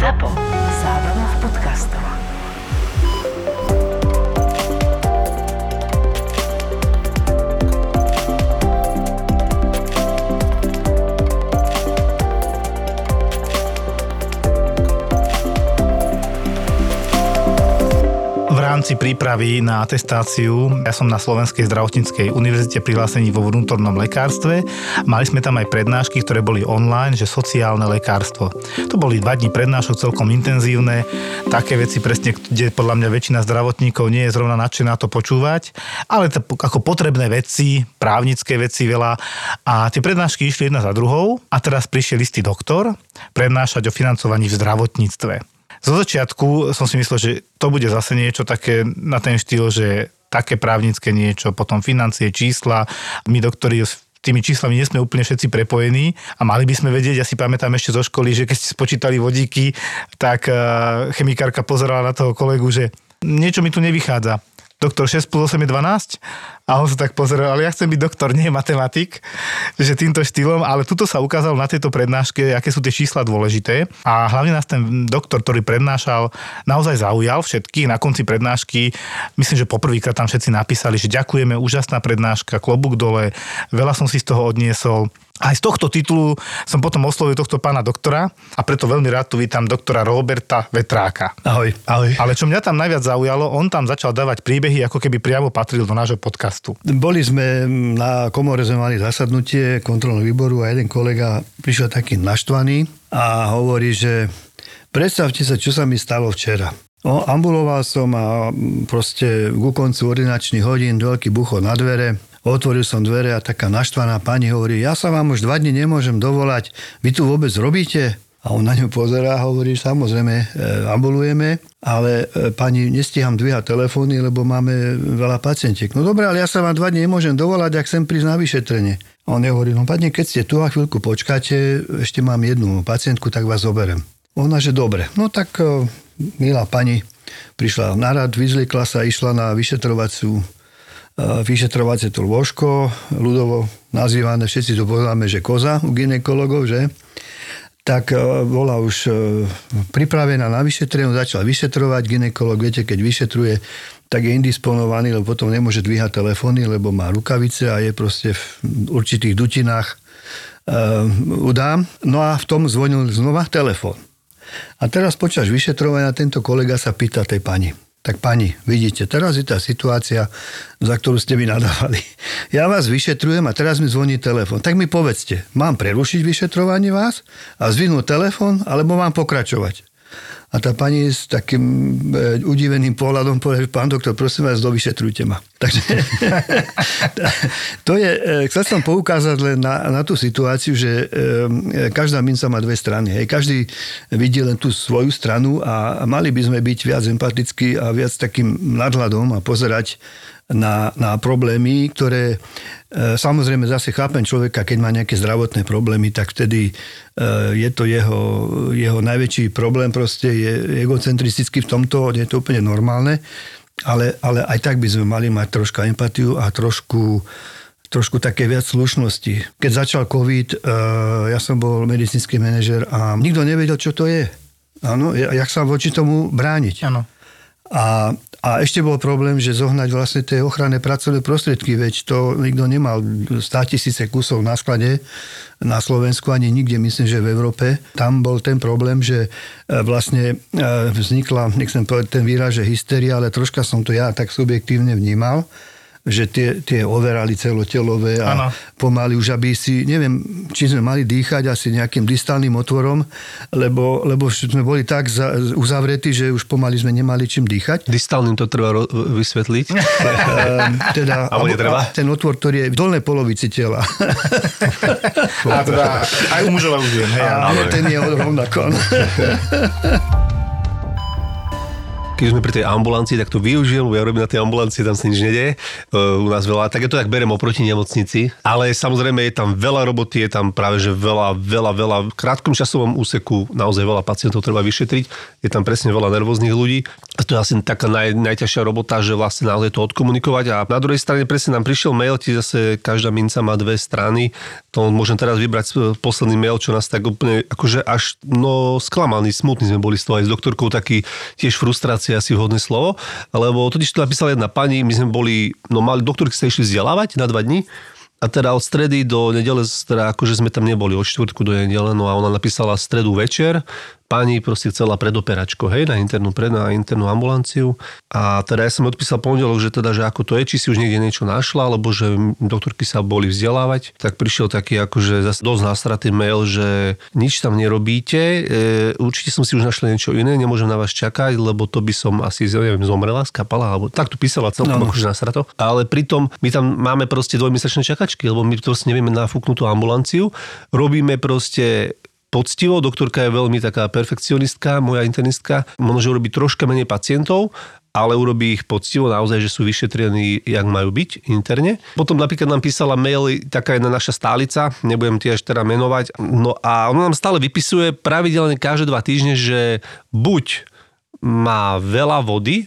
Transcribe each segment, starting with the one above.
ZAPO. Zábrná v podcastov. V rámci prípravy na atestáciu, ja som na Slovenskej zdravotníckej univerzite prihlásený vo vnútornom lekárstve. Mali sme tam aj prednášky, ktoré boli online, že sociálne lekárstvo. To boli 2 dni prednášok, celkom intenzívne, také veci presne, kde podľa mňa väčšina zdravotníkov nie je zrovna nadšená to počúvať, ale ako potrebné veci, právnické veci veľa. A tie prednášky išli jedna za druhou a teraz prišiel istý doktor prednášať o financovaní v zdravotníctve. Zo začiatku som si myslel, že to bude zase niečo také na ten štýl, že také právnické niečo, potom financie, čísla. My doktori s tými číslami nie sme úplne všetci prepojení a mali by sme vedieť, ja si pamätám ešte zo školy, že keď ste spočítali vodíky, tak chemikárka pozerala na toho kolegu, že niečo mi tu nevychádza. Doktor, 6+8 je 12? A on sa tak pozeral, ale ja chcem byť doktor, nie matematik, že týmto štýlom, ale tuto sa ukázalo na tejto prednáške, aké sú tie čísla dôležité a hlavne nás ten doktor, ktorý prednášal, naozaj zaujal všetkých. Na konci prednášky, myslím, že poprvýkrát tam všetci napísali, že ďakujeme, úžasná prednáška, klobúk dole, veľa som si z toho odniesol. Aj z tohto titulu som potom oslovil tohto pána doktora a preto veľmi rád tu vítam doktora Roberta Vetráka. Ahoj, ahoj. Ale čo mňa tam najviac zaujalo, on tam začal dávať príbehy, ako keby priamo patril do nášho podcastu. Boli sme na komore, sme mali zasadnutie kontrolného výboru a jeden kolega prišiel taký naštvaný a hovorí, že predstavte sa, čo sa mi stalo včera. Ambuloval som a proste ku koncu ordinačných hodín veľký bucho na dvere. Otvoril som dvere a taká naštvaná pani hovorí, ja sa vám už 2 dni nemôžem dovolať, vy tu vôbec robíte? A on na ňu pozerá a hovorí, samozrejme, ambulujeme, ale pani, nestíham dvíhať telefóny, lebo máme veľa pacientiek. No dobré, ale ja sa vám 2 dni nemôžem dovolať, ak chcem prísť na vyšetrenie. A on hovorí, no pani, keď ste tu a chvíľku počkáte, ešte mám 1 pacientku, tak vás zoberem. Ona, že dobre, no tak milá pani prišla na rad, vyzliekla sa, išla na vyšetrovacie to lôžko, ľudovo nazývané, všetci to poznáme, že koza u gynekologov, že? Tak bola už pripravená na vyšetrenie, začala vyšetrovať, gynekolog, viete, keď vyšetruje, tak je indisponovaný, lebo potom nemôže dvíhať telefóny, lebo má rukavice a je proste v určitých dutinách udám. No a v tom zvonil znova telefón. A teraz počas vyšetrovania tento kolega sa pýta tej pani, tak pani, vidíte, teraz je tá situácia, za ktorú ste mi nadávali. Ja vás vyšetrujem a teraz mi zvoní telefon. Tak mi povedzte, mám prerušiť vyšetrovanie vás a zvinúť telefon, alebo mám pokračovať? A tá pani s takým udiveným pohľadom povedal, pán doktor, prosím vás, dovyšetrujte ma. Takže to je, chcel som poukázať len na tú situáciu, že každá minca má 2 strany. Hej. Každý vidí len tú svoju stranu a mali by sme byť viac empatickí a viac takým nadhľadom a pozerať na problémy, ktoré samozrejme zase chápem človeka, keď má nejaké zdravotné problémy, tak vtedy je to jeho najväčší problém, proste je egocentristický v tomto, je to úplne normálne, ale aj tak by sme mali mať troška empatiu a trošku také viac slušnosti. Keď začal COVID, ja som bol medicínsky manažer a nikto nevedel, čo to je. Áno, jak sa voči tomu brániť. Áno. A ešte bol problém, že zohnať vlastne tie ochranné pracovné prostriedky, veď to nikto nemal 100 000 kusov na sklade na Slovensku, ani nikde, myslím, že v Európe. Tam bol ten problém, že vlastne vznikla, nechcem povedať ten výraz, že hysteria, ale troška som to ja tak subjektívne vnímal, že tie overali celotelové a pomaly už, aby si, neviem, či sme mali dýchať asi nejakým distálnym otvorom, lebo sme boli tak uzavretí, že už pomaly sme nemali čím dýchať. Distálnym to treba vysvetliť? Ten otvor, ktorý je v dolnej polovici tela. A teda aj u mužov, už viem. Ten je rovnako. keď sme pri tej ambulancii, tak to využijem, ja robím na tej ambulancii, tam sa nič nedeje, u nás veľa, tak ja to tak beriem oproti nemocnici, ale samozrejme je tam veľa roboty, je tam práve že veľa, v krátkom časovom úseku naozaj veľa pacientov treba vyšetriť, je tam presne veľa nervóznych ľudí a to je asi taká najťažšia robota, že vlastne naozaj to odkomunikovať a na druhej strane presne nám prišiel mail, ti zase každá minca má dve strany, to môžem teraz vybrať posledný mail, čo nás tak úplne akože až no sklamaný, smutný sme boli z toho aj s doktorkou, taký tiež frustrácia asi vhodné slovo, lebo totiž to napísala jedna pani, my sme boli, no mali doktorky sa išli vzdelávať na 2 dni a teda od stredy do nedele, teda akože sme tam neboli od štvrtku do nedele, no a ona napísala stredu večer, pani proste chcela predoperačko, hej, na internú ambulanciu. A teda ja som odpísal pondelok, že teda, že ako to je, či si už niekde niečo našla, alebo že doktorky sa boli vzdelávať. Tak prišiel taký akože zase dosť nastratý mail, že nič tam nerobíte, určite som si už našla niečo iné, nemôžem na vás čakať, lebo to by som asi, neviem, zomrela, skapala, alebo tak to písala celkom akože nastrato. Ale pritom my tam máme proste 2-mesačné čakačky, lebo my proste nevieme nafúknú tú ambulanciu, robíme proste poctivo, doktorka je veľmi taká perfekcionistka, moja internistka, môže urobiť troška menej pacientov, ale urobí ich poctivo, naozaj, že sú vyšetrení, jak majú byť interne. Potom napríklad nám písala mail taká jedna naša stálica, nebudem tiež teda menovať, no a ona nám stále vypisuje pravidelne každé 2 týždne, že buď má veľa vody,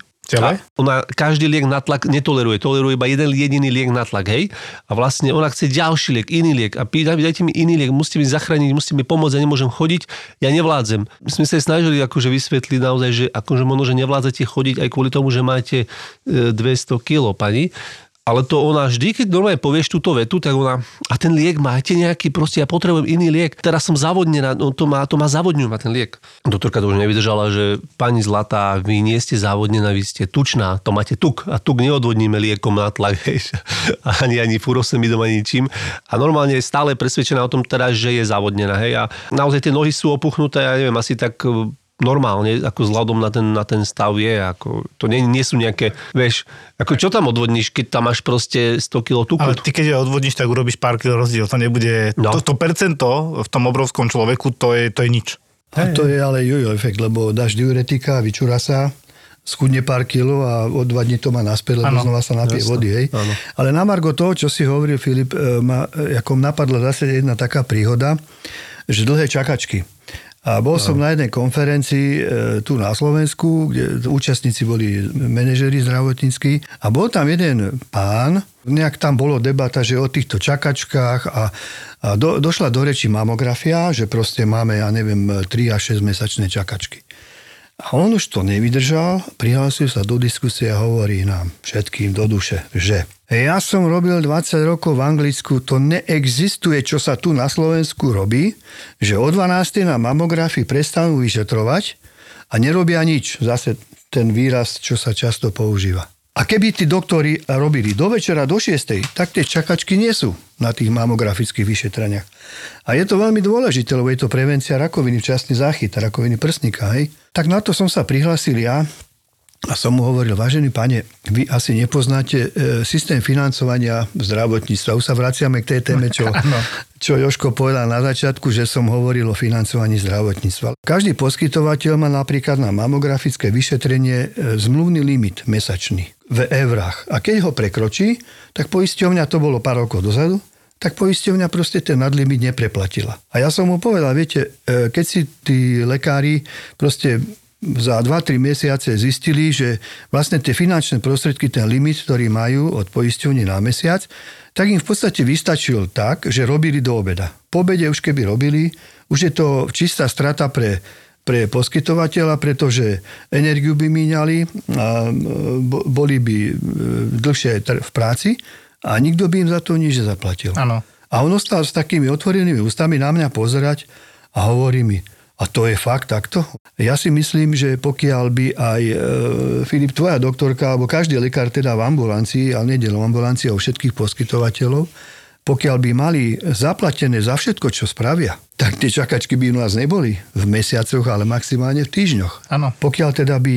ona každý liek na tlak netoleruje, toleruje iba jeden jediný liek na tlak, hej? A vlastne ona chce ďalší liek, iný liek a pýta, dajte mi iný liek, musíte mi zachrániť, musíte mi pomôcť, ja nemôžem chodiť, ja nevládzem. My sme sa snažili akože vysvetliť naozaj, že akože možno, že nevládzate chodiť aj kvôli tomu, že máte 200 kg, pani. Ale to ona vždy, keď normálne povieš túto vetu, tak ona, a ten liek máte nejaký, proste ja potrebujem iný liek, teraz som zavodnená, no to má zavodňujú ma ten liek. Doktorka to už nevydržala, že pani zlatá, vy nie ste zavodnená, vy ste tučná, to máte tuk a tuk neodvodníme liekom na tlak, hej, ani furosemidom, ani ničím. A normálne je stále presvedčená o tom teraz, že je zavodnená, hej, a naozaj tie nohy sú opuchnuté, ja neviem, asi tak normálne, ako vzhľadom na ten stav je, ako, to nie sú nejaké, vieš, ako čo tam odvodníš, keď tam máš proste 100 kg tuku? Ale ty keď odvodníš, tak urobíš pár kilo rozdiel, to nebude, no. To percento v tom obrovskom človeku, to je nič. Hey. To je ale jojo efekt, lebo dáš diuretika, vyčúra sa, schudne pár kilo a o 2 dní to má naspäť, lebo znova sa napije vody, hej. Ano. Ale na margo toho, čo si hovoril Filip, ma ako napadla zase jedna taká príhoda, že dlhé čakačky. A bol som na jednej konferencii tu na Slovensku, kde účastníci boli manažeri zdravotníckí a bol tam jeden pán, nejak tam bolo debata, že o týchto čakačkách a došla do reči mamografia, že proste máme, ja neviem, 3 až 6 mesačné čakačky. A on už to nevydržal, prihlásil sa do diskusie a hovorí nám všetkým do duše, že ja som robil 20 rokov v Anglicku, to neexistuje, čo sa tu na Slovensku robí, že o 12. na mamografii prestanú vyšetrovať a nerobia nič. Zase ten výraz, čo sa často používa. A keby tí doktori robili do večera, do 6, tak tie čakačky nie sú na tých mamografických vyšetreniach. A je to veľmi dôležité, lebo je to prevencia rakoviny, včasný záchyt, rakoviny prsníka. Hej? Tak na to som sa prihlásil ja a som mu hovoril, vážený pane, vy asi nepoznáte systém financovania zdravotníctva. Už sa vraciame k tej téme, čo Jožko povedal na začiatku, že som hovoril o financovaní zdravotníctva. Každý poskytovateľ má napríklad na mamografické vyšetrenie zmluvný limit mesačný v eurách. A keď ho prekročí, tak poisťovňa, to bolo pár rokov dozadu, tak poisťovňa proste ten nadlimit nepreplatila. A ja som mu povedal, viete, keď si tí lekári proste za 2-3 mesiace zistili, že vlastne tie finančné prostriedky, ten limit, ktorý majú od poisťovne na mesiac, tak im v podstate vystačil tak, že robili do obeda. Po obede už keby robili, už je to čistá strata pre poskytovateľa, pretože energiu by míňali, boli by dlhšie v práci a nikto by im za to nič nezaplatil. Ano. A on ostal s takými otvorenými ústami na mňa pozerať a hovorí mi, a to je fakt takto? Ja si myslím, že pokiaľ by aj Filip, tvoja doktorka, alebo každý lekár teda v ambulancii, ale nejde v ambulancii o všetkých poskytovateľov, pokiaľ by mali zaplatené za všetko, čo spravia, tak tie čakačky by u nás neboli v mesiacoch, ale maximálne v týždňoch. Áno. Pokiaľ teda by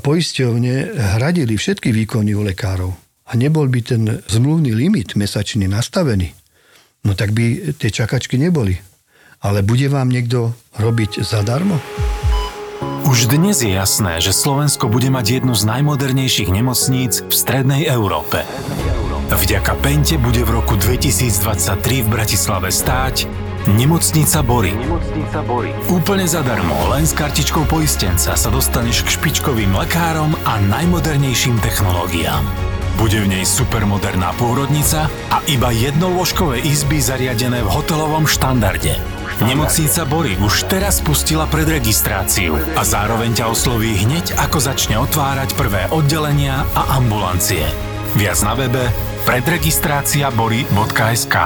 poisťovne hradili všetky výkony u lekárov a nebol by ten zmluvný limit mesačný nastavený, no tak by tie čakačky neboli. Ale bude vám niekto robiť zadarmo? Už dnes je jasné, že Slovensko bude mať jednu z najmodernejších nemocníc v strednej Európe. Vďaka Pente bude v roku 2023 v Bratislave stáť Nemocnica Bory. Úplne zadarmo, len s kartičkou poistenca sa dostaneš k špičkovým lekárom a najmodernejším technológiám. Bude v nej supermoderná pôrodnica a iba jednolôžkové izby zariadené v hotelovom štandarde. Nemocnica Bory už teraz spustila predregistráciu a zároveň ťa osloví hneď, ako začne otvárať prvé oddelenia a ambulancie. Viac na webe predregistráciabory.sk.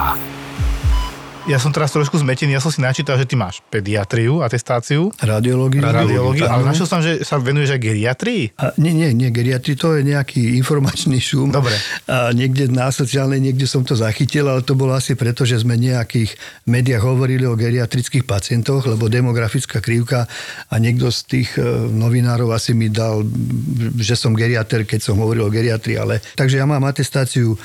Ja som teraz trošku zmetený, ja som si načítal, že ty máš pediatriu, atestáciu. Radiológiu. Ale našiel som, že sa venuješ aj geriatrii? Nie, geriatrii, to je nejaký informačný šum. Dobre. A niekde na sociálnej, niekde som to zachytil, ale to bolo asi preto, že sme nejakých médiách hovorili o geriatrických pacientoch, lebo demografická krivka a niekto z tých novinárov asi mi dal, že som geriater, keď som hovoril o geriatrii, ale... Takže ja mám atestáciu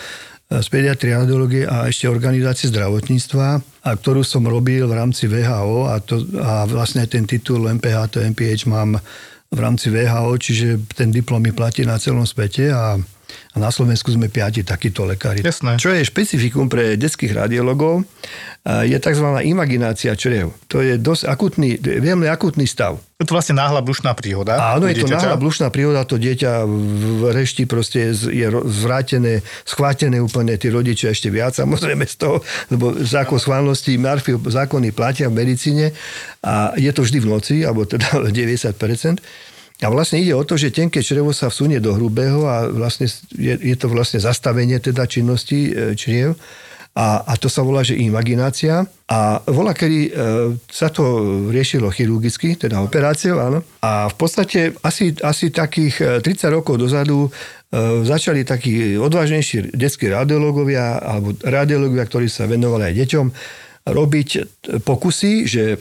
z pediatrie, radiológie a ešte organizácie zdravotníctva, a ktorú som robil v rámci WHO a vlastne ten titul MPH to MPH mám v rámci WHO, čiže ten diplom mi platí na celom svete a na Slovensku sme 5 takíto lekári. Jasné. Čo je špecifikum pre detských radiológov, je tzv. Imaginácia čriev. To je dosť akutný, veľmi akutný stav. Je to vlastne náhla blušná príhoda. Áno, je to náhla blušná príhoda, to dieťa v rešti proste je zvrátené, schvátené úplne, tí rodičia ešte viac, samozrejme z toho, lebo zákon schválnosti, Murphyho zákony platia v medicíne a je to vždy v noci, alebo teda 90%. A vlastne ide o to, že tenké črevo sa vsunie do hrubého a vlastne je to vlastne zastavenie teda činnosti čriev. A to sa volá, že imaginácia. A volá, kedy sa to riešilo chirurgicky, teda operáciou, áno. A v podstate asi takých 30 rokov dozadu začali takí odvážnejší detskí radiológovia, alebo radiológovia, ktorí sa venovali aj deťom, robiť pokusy, že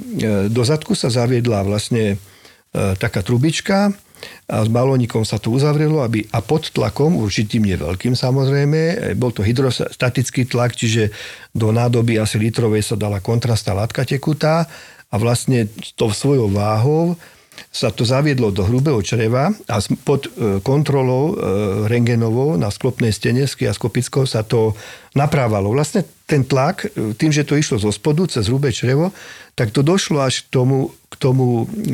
do zadku sa zaviedla vlastne taká trubička, a s balónikom sa to uzavrelo a pod tlakom, určitým neveľkým samozrejme, bol to hydrostatický tlak, čiže do nádoby asi litrovej sa dala kontrastná látka tekutá a vlastne to svojou váhou sa to zaviedlo do hrubého čreva a pod kontrolou rentgenovou na sklopnej stene s kiaskopickou sa to naprávalo. Vlastne ten tlak, tým, že to išlo zo spodu cez hrubé črevo, tak to došlo až k tomu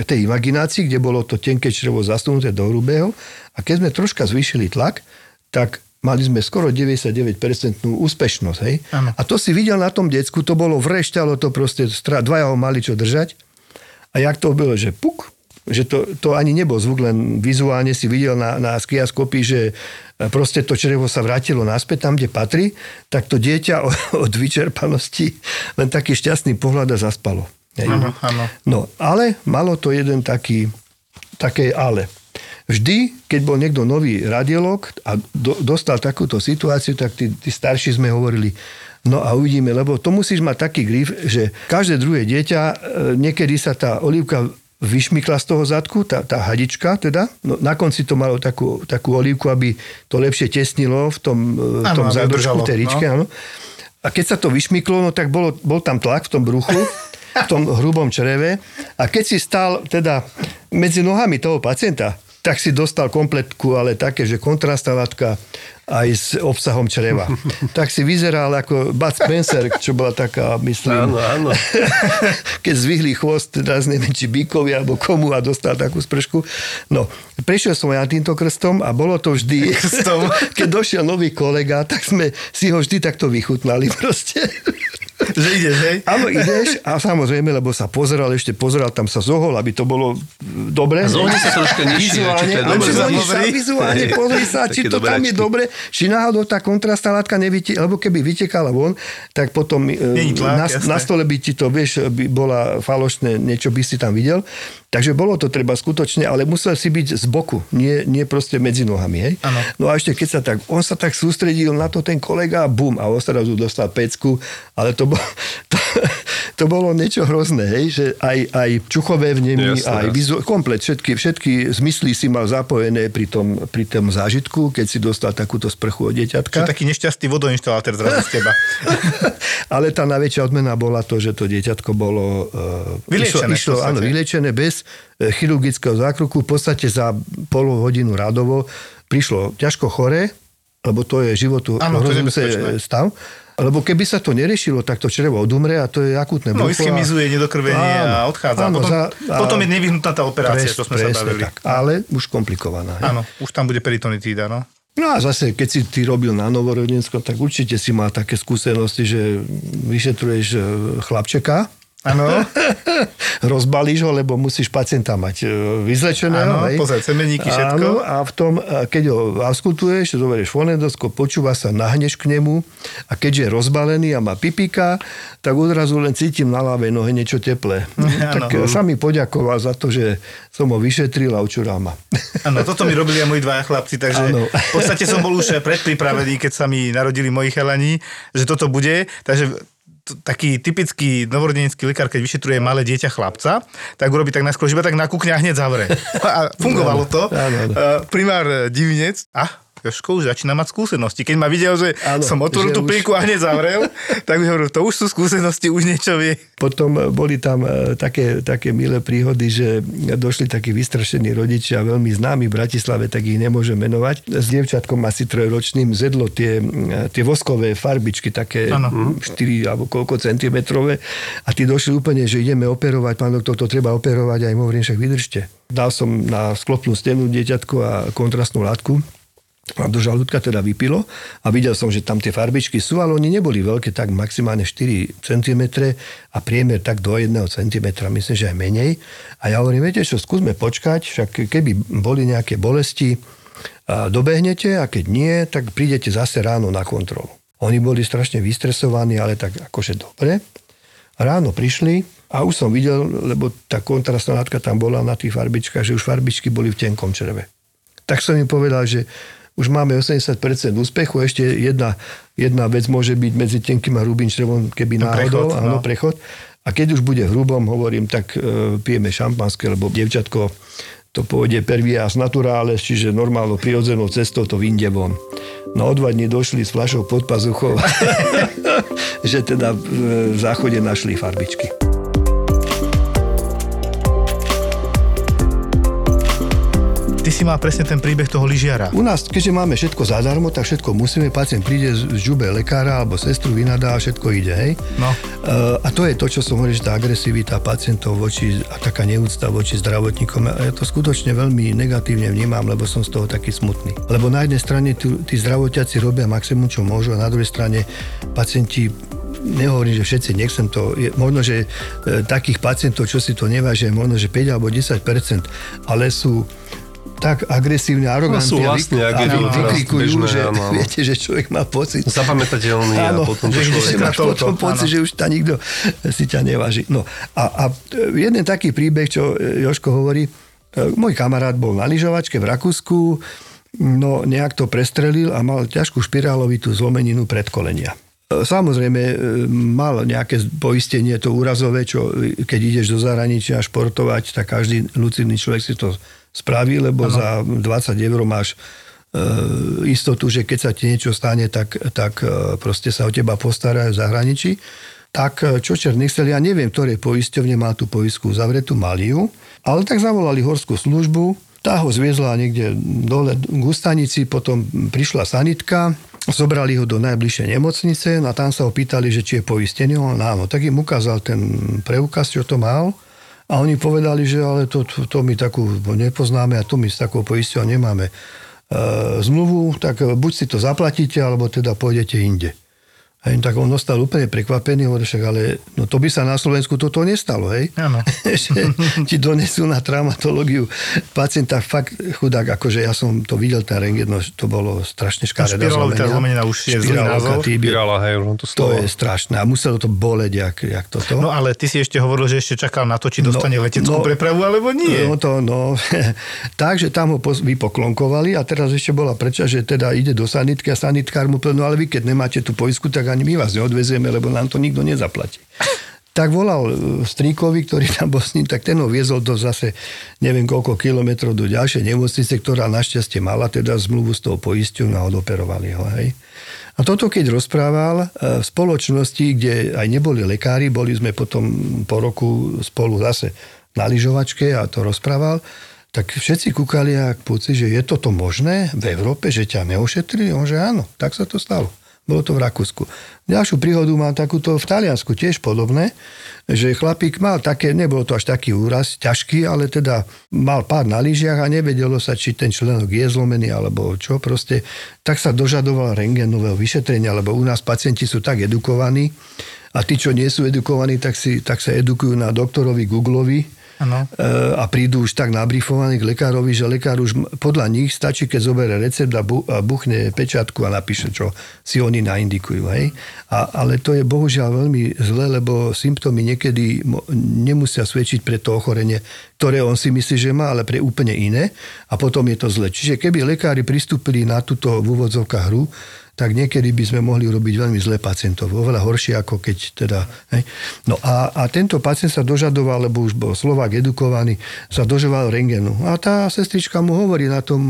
tej imaginácii, kde bolo to tenké črevo zasunuté do hrubého. A keď sme troška zvýšili tlak, tak mali sme skoro 99% úspešnosť. Hej? A to si videl na tom decku, to bolo vrešťalo, to proste dvaja ho mali čo držať. A jak to bylo, že puk, že to ani nebol zvuk, len vizuálne si videl na skiaskopii, že proste to črevo sa vrátilo naspäť tam, kde patrí, tak to dieťa od vyčerpanosti len taký šťastný pohľad a zaspalo. Áno. No, ale malo to jeden také ale. Vždy, keď bol niekto nový radiológ a dostal takúto situáciu, tak tí starší sme hovorili, no a uvidíme, lebo to musíš mať taký grif, že každé druhé dieťa, niekedy sa tá olívka vyšmykla z toho zadku, tá hadička teda. No, na konci to malo takú olívku, aby to lepšie tesnilo v tom zadružku tej ričke. No. A keď sa to vyšmyklo, no tak bol tam tlak v tom bruchu, v tom hrubom čreve. A keď si stál teda medzi nohami toho pacienta, tak si dostal kompletku, ale také, že kontrastná látka aj s obsahom čreva. Tak si vyzeral ako Bud Spencer, čo bola taká, myslím... Áno. Keď zvihli chvost, teraz neviem, či bíkovi alebo komu a dostal takú spršku. No, prešiel som ja týmto krstom a bolo to vždy... Krstom. Keď došiel nový kolega, tak sme si ho vždy takto vychutnali proste. Že ideš, hej? Áno, ideš a samozrejme, lebo sa pozeral, tam sa zohol, aby to bolo dobre. Zohni sa troška nižšie, či to je dobre. Vizuálne, pozri sa, či to tam je dobre, či náhodou tá kontrastná látka nevytiekala, lebo keby vytiekala von, tak potom na stole by ti to, vieš, by bola falošné, niečo by si tam videl. Takže bolo to treba skutočne, ale musel si byť z boku, nie proste medzi nohami, hej? Ano. No a ešte, keď on sa tak sústredil na to ten kolega, bum, a on sa dostal pecku, ale to to bolo niečo hrozné, hej, že aj čuchové vnemy, aj komplet, všetky zmysly si mal zapojené pri tom zážitku, keď si dostal takúto sprchu od dieťatka. Čo taký nešťastný vodoinštalátor zrazu z teba. Ale tá najväčšia odmena bola to, že to dieťatko bolo vyliečené bez chirurgického zákroku. V podstate za pol hodinu radovo prišlo ťažko choré, lebo to je životu hrozný stav. Lebo keby sa to neriešilo, tak to črevo odumre a to je akútne búcho. No, ischemizuje, nedokrvenie a odchádza. Áno, potom je nevyhnutná tá operácia, čo sme sa bavili. Tak, ale už komplikovaná. Áno, už tam bude peritonitída, no. No a zase, keď si ty robil na novorodeneckom, tak určite si mal také skúsenosti, že vyšetruješ chlapčeka. Áno. Rozbalíš ho, lebo musíš pacienta mať vyzlečeného. Áno, pozrieť semeníky, všetko. Áno, a v tom, keď ho auskultuješ, zoberieš fonendoskop, počúva sa, nahneš k nemu a keďže je rozbalený a má pipíka, tak odrazu len cítim na ľavej nohe niečo teplé. Ano. Tak sa mi poďakoval za to, že som ho vyšetril a učural ma. Áno, toto mi robili aj moji dvaja chlapci, takže ano. V podstate som bol už predpripravený, keď sa mi narodili moji chalani, že toto bude, takže taký typický novorodenecký lekár, keď vyšetruje malé dieťa chlapca, tak urobí tak najskôr, že iba tak nakúkne a hneď zavre. A fungovalo to. Primár Divinec, Jožko už začína mať skúsenosti. Keď ma videl, že som otvoril tú plíku a hneď zavrel, tak by hovoril, to už sú skúsenosti, už niečo vie. Potom boli tam také milé príhody, že došli takí vystrašení rodičia, veľmi známi v Bratislave, tak ich nemôžem menovať. S dievčatkom asi trojročným zjedlo tie voskové farbičky, také 4 alebo koľko centimetrové a tí došli úplne, že ideme operovať, pán doktor, to treba operovať, aj hovorím, však vydržte. Dal som na sklopnú stenu dieťatku a kontrastnú látku. A do žalúdka teda vypilo a videl som, že tam tie farbičky sú, ale oni neboli veľké, tak maximálne 4 cm a priemer tak do 1 cm, myslím, že aj menej. A ja hovorím, viete čo, skúsme počkať, však keby boli nejaké bolesti, dobehnete a keď nie, tak prídete zase ráno na kontrolu. Oni boli strašne vystresovaní, ale tak akože dobre. Ráno prišli a už som videl, lebo tá kontrastná látka tam bola na tých farbičkách, že už farbičky boli v tenkom červe. Tak som im povedal, že už máme 80% úspechu, ešte jedna vec môže byť medzi tenkým a hrubým črevom, keby náhodou, prechod. A keď už bude hrubom, hovorím, tak pijeme šampanské, lebo dievčatko to pôjde pervias naturalis, čiže normálno prirodzenou cestou to vyjde von. No o 2 dní došli s fľašou pod pazuchou, že teda v záchode našli farbičky. Ty si mal presne ten príbeh toho lyžiara. U nás, keďže máme všetko zadarmo, tak všetko musíme. Pacient príde z žube lekára alebo sestru vynadá a všetko ide, hej? No. A to je to, čo som hovoril, že tá agresivita pacientov voči a taká neúcta voči zdravotníkom. Ja to skutočne veľmi negatívne vnímam, lebo som z toho taký smutný. Lebo na jednej strane tí zdravotníci robia maximum, čo môžu, a na druhej strane pacienti, nehovorím, že všetci, nechcem to, možno, že takých pacientov, čo si to nevážia, možno, že 5 alebo 10%, ale sú tak agresívne, arogantne vyklikujú, že viete, že človek má pocit. Zapamätateľný a potom to človek. Máš potom pocit, že už nikto si ťa neváži. No a jeden taký príbeh, čo Jožko hovorí, môj kamarát bol na lyžovačke v Rakúsku, no nejak to prestrelil a mal ťažkú špirálovitú zlomeninu predkolenia. Samozrejme, mal nejaké poistenie to úrazové, čo keď ideš do zahraničia športovať, tak každý lucidný človek si to spraví, lebo za 20 € máš istotu, že keď sa ti niečo stane, tak proste sa o teba postarajú v zahraničí. Tak čo černý chcel, ja neviem, ktoré poisťovne má tú poistku zavretú, mali ju, ale tak zavolali horskú službu, tá ho zviezla niekde dole k Ustanici, potom prišla sanitka, zobrali ho do najbližšej nemocnice a tam sa ho pýtali, že či je poistený, áno, tak im ukázal ten preukaz, čo to mal. A oni povedali, že ale to my takú nepoznáme a to my s takou poisťou nemáme zmluvu, tak buď si to zaplatíte, alebo teda pôjdete inde. A tak on ostal úplne prekvapený, však, ale no, to by sa na Slovensku toto nestalo, hej? Áno. Ti donesú na traumatológiu pacienta fakt chudák, akože ja som to videl, tá rengen, to bolo strašne škaredá zlomenia. Špirálovitá zlomenia už je zlý názov. Špirála, hej, to je strašné. A muselo to boleť, jak toto. No ale ty si ešte hovoril, že ešte čakal na to, či dostane leteckú prepravu, alebo nie. Takže tam ho vypoklonkovali a teraz ešte bola preča, že teda ide do sanitky a sanitkár mu plno, ale vy keď nemáte tú poistku, tak ani my vás neodvezieme, lebo nám to nikto nezaplatí. Tak volal strýkovi, ktorý tam bol s ním, tak ten ho viezol do zase neviem koľko kilometrov do ďalšej nemocnice, ktorá našťastie mala teda zmluvu s tou poisťovňou a odoperovali ho. Hej. A toto keď rozprával v spoločnosti, kde aj neboli lekári, boli sme potom po roku spolu zase na lyžovačke a to rozprával, tak všetci kúkali a púci, že je toto možné v Európe, že ťa neošetrili? On, že áno, tak sa to stalo. Bolo to v Rakúsku. Ďalšiu príhodu mám takúto v Taliansku, tiež podobné, že chlapík mal také, nebolo to až taký úraz, ťažký, ale teda mal pád na lyžiach a nevedelo sa, či ten členok je zlomený alebo čo proste. Tak sa dožadoval rentgenového vyšetrenia, lebo u nás pacienti sú tak edukovaní a tí, čo nie sú edukovaní, tak sa edukujú na doktorovi Googleovi. Ano. A prídu už tak nabrifovaní k lekárovi, že lekár už podľa nich stačí, keď zoberie recept a buchne pečiatku a napíše, čo si oni naindikujú. Hej? Ale to je bohužiaľ veľmi zle, lebo symptómy niekedy nemusia svedčiť pre to ochorenie, ktoré on si myslí, že má, ale pre úplne iné a potom je to zle. Čiže keby lekári pristúpili na túto v úvodzovkách hru, tak niekedy by sme mohli robiť veľmi zlé pacientov. Oveľa horšie, ako keď teda... Hej. No a tento pacient sa dožadoval, lebo už bol Slovák edukovaný, sa dožadoval rentgenu. A tá sestrička mu hovorí na tom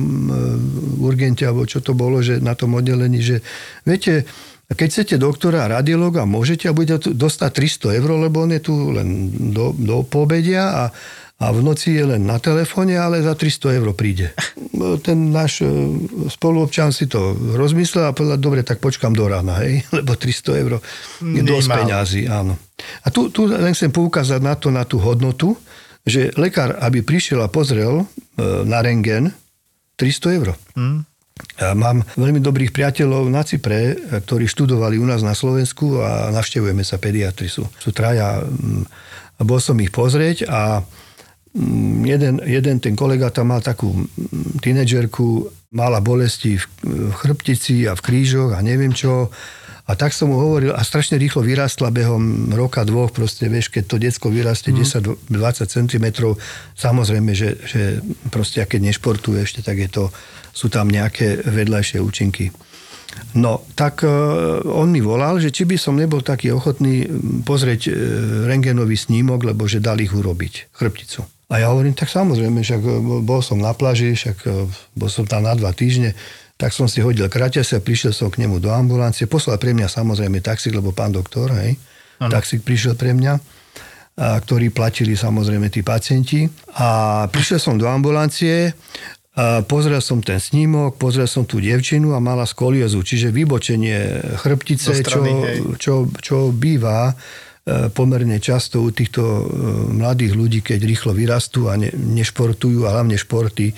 urgente, alebo čo to bolo, že na tom oddelení, že viete, keď chcete doktora radiológa, môžete a budete dostať 300 €, lebo on je tu len do poobedia a v noci je len na telefóne, ale za 300 € príde. Ten náš spoluobčan si to rozmyslel a povedal, dobre, tak počkám do rána, hej? Lebo 300 € je dosť peňazí, áno. A tu len chcem poukázať na to, na tú hodnotu, že lekár, aby prišiel a pozrel na rentgen, 300 €. Hmm. Ja mám veľmi dobrých priateľov na Cipre, ktorí študovali u nás na Slovensku a navštevujeme sa pediatri. Sú traja a bol som ich pozrieť a jeden ten kolega tam mal takú tínedžerku, mala bolesti v chrbtici a v krížoch a neviem čo. A tak som mu hovoril a strašne rýchlo vyrástla behom roka, dvoch, proste vieš, keď to decko vyrastie 10-20 cm, samozrejme, že proste keď nešportuje ešte, tak je to, sú tam nejaké vedľajšie účinky. No, tak on mi volal, že či by som nebol taký ochotný pozrieť rentgenový snímok, lebo že dali ich urobiť, chrbticu. A ja hovorím, tak samozrejme, však bol som na pláži, však bol som tam na 2 týždne, tak som si hodil kraťase, prišiel som k nemu do ambulancie, poslal pre mňa samozrejme taxík, lebo pán doktor, hej, taxík prišiel pre mňa, a ktorý platili samozrejme tí pacienti. A prišiel som do ambulancie, a pozrel som ten snímok, pozrel som tú dievčinu a mala skoliózu, čiže vybočenie chrbtice, čo býva pomerne často u týchto mladých ľudí, keď rýchlo vyrastú a nešportujú, a hlavne športy,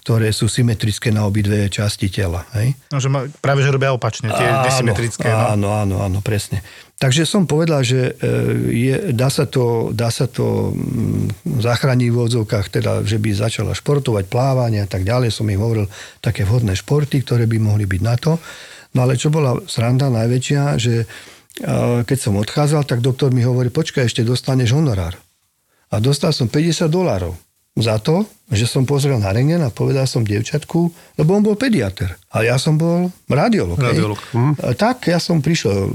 ktoré sú symetrické na obidve časti tela. Hej? No, že práve že robia opačne, tie nesymetrické. Áno, áno, áno, presne. Takže som povedal, že dá sa to zachrániť v odzovkách, teda, že by začala športovať, plávanie a tak ďalej. Som im hovoril také vhodné športy, ktoré by mohli byť na to. No ale čo bola sranda najväčšia, že keď som odchádzal, tak doktor mi hovorí, počkaj, ešte dostaneš honorár. A dostal som $50 za to, že som pozrel na rentgen a povedal som dievčatku, lebo on bol pediater, a ja som bol radiolog. Tak ja som prišiel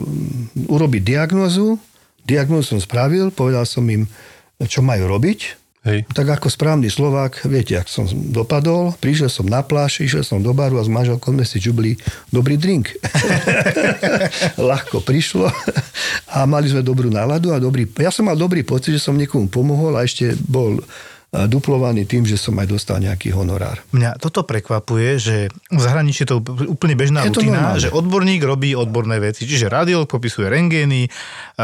urobiť diagnózu som spravil, povedal som im, čo majú robiť. Hej. Tak ako správny Slovák, viete, ak som dopadol, prišiel som na pláž, išiel som do baru a s manželkou sme si žubli dobrý drink. Ľahko prišlo a mali sme dobrú náladu a ja som mal dobrý pocit, že som niekomu pomohol a ešte bol duplovaný tým, že som aj dostal nejaký honorár. Mňa toto prekvapuje, že v zahraničí to úplne bežná rutina, že odborník robí odborné veci, čiže radiolog popisuje rentgény,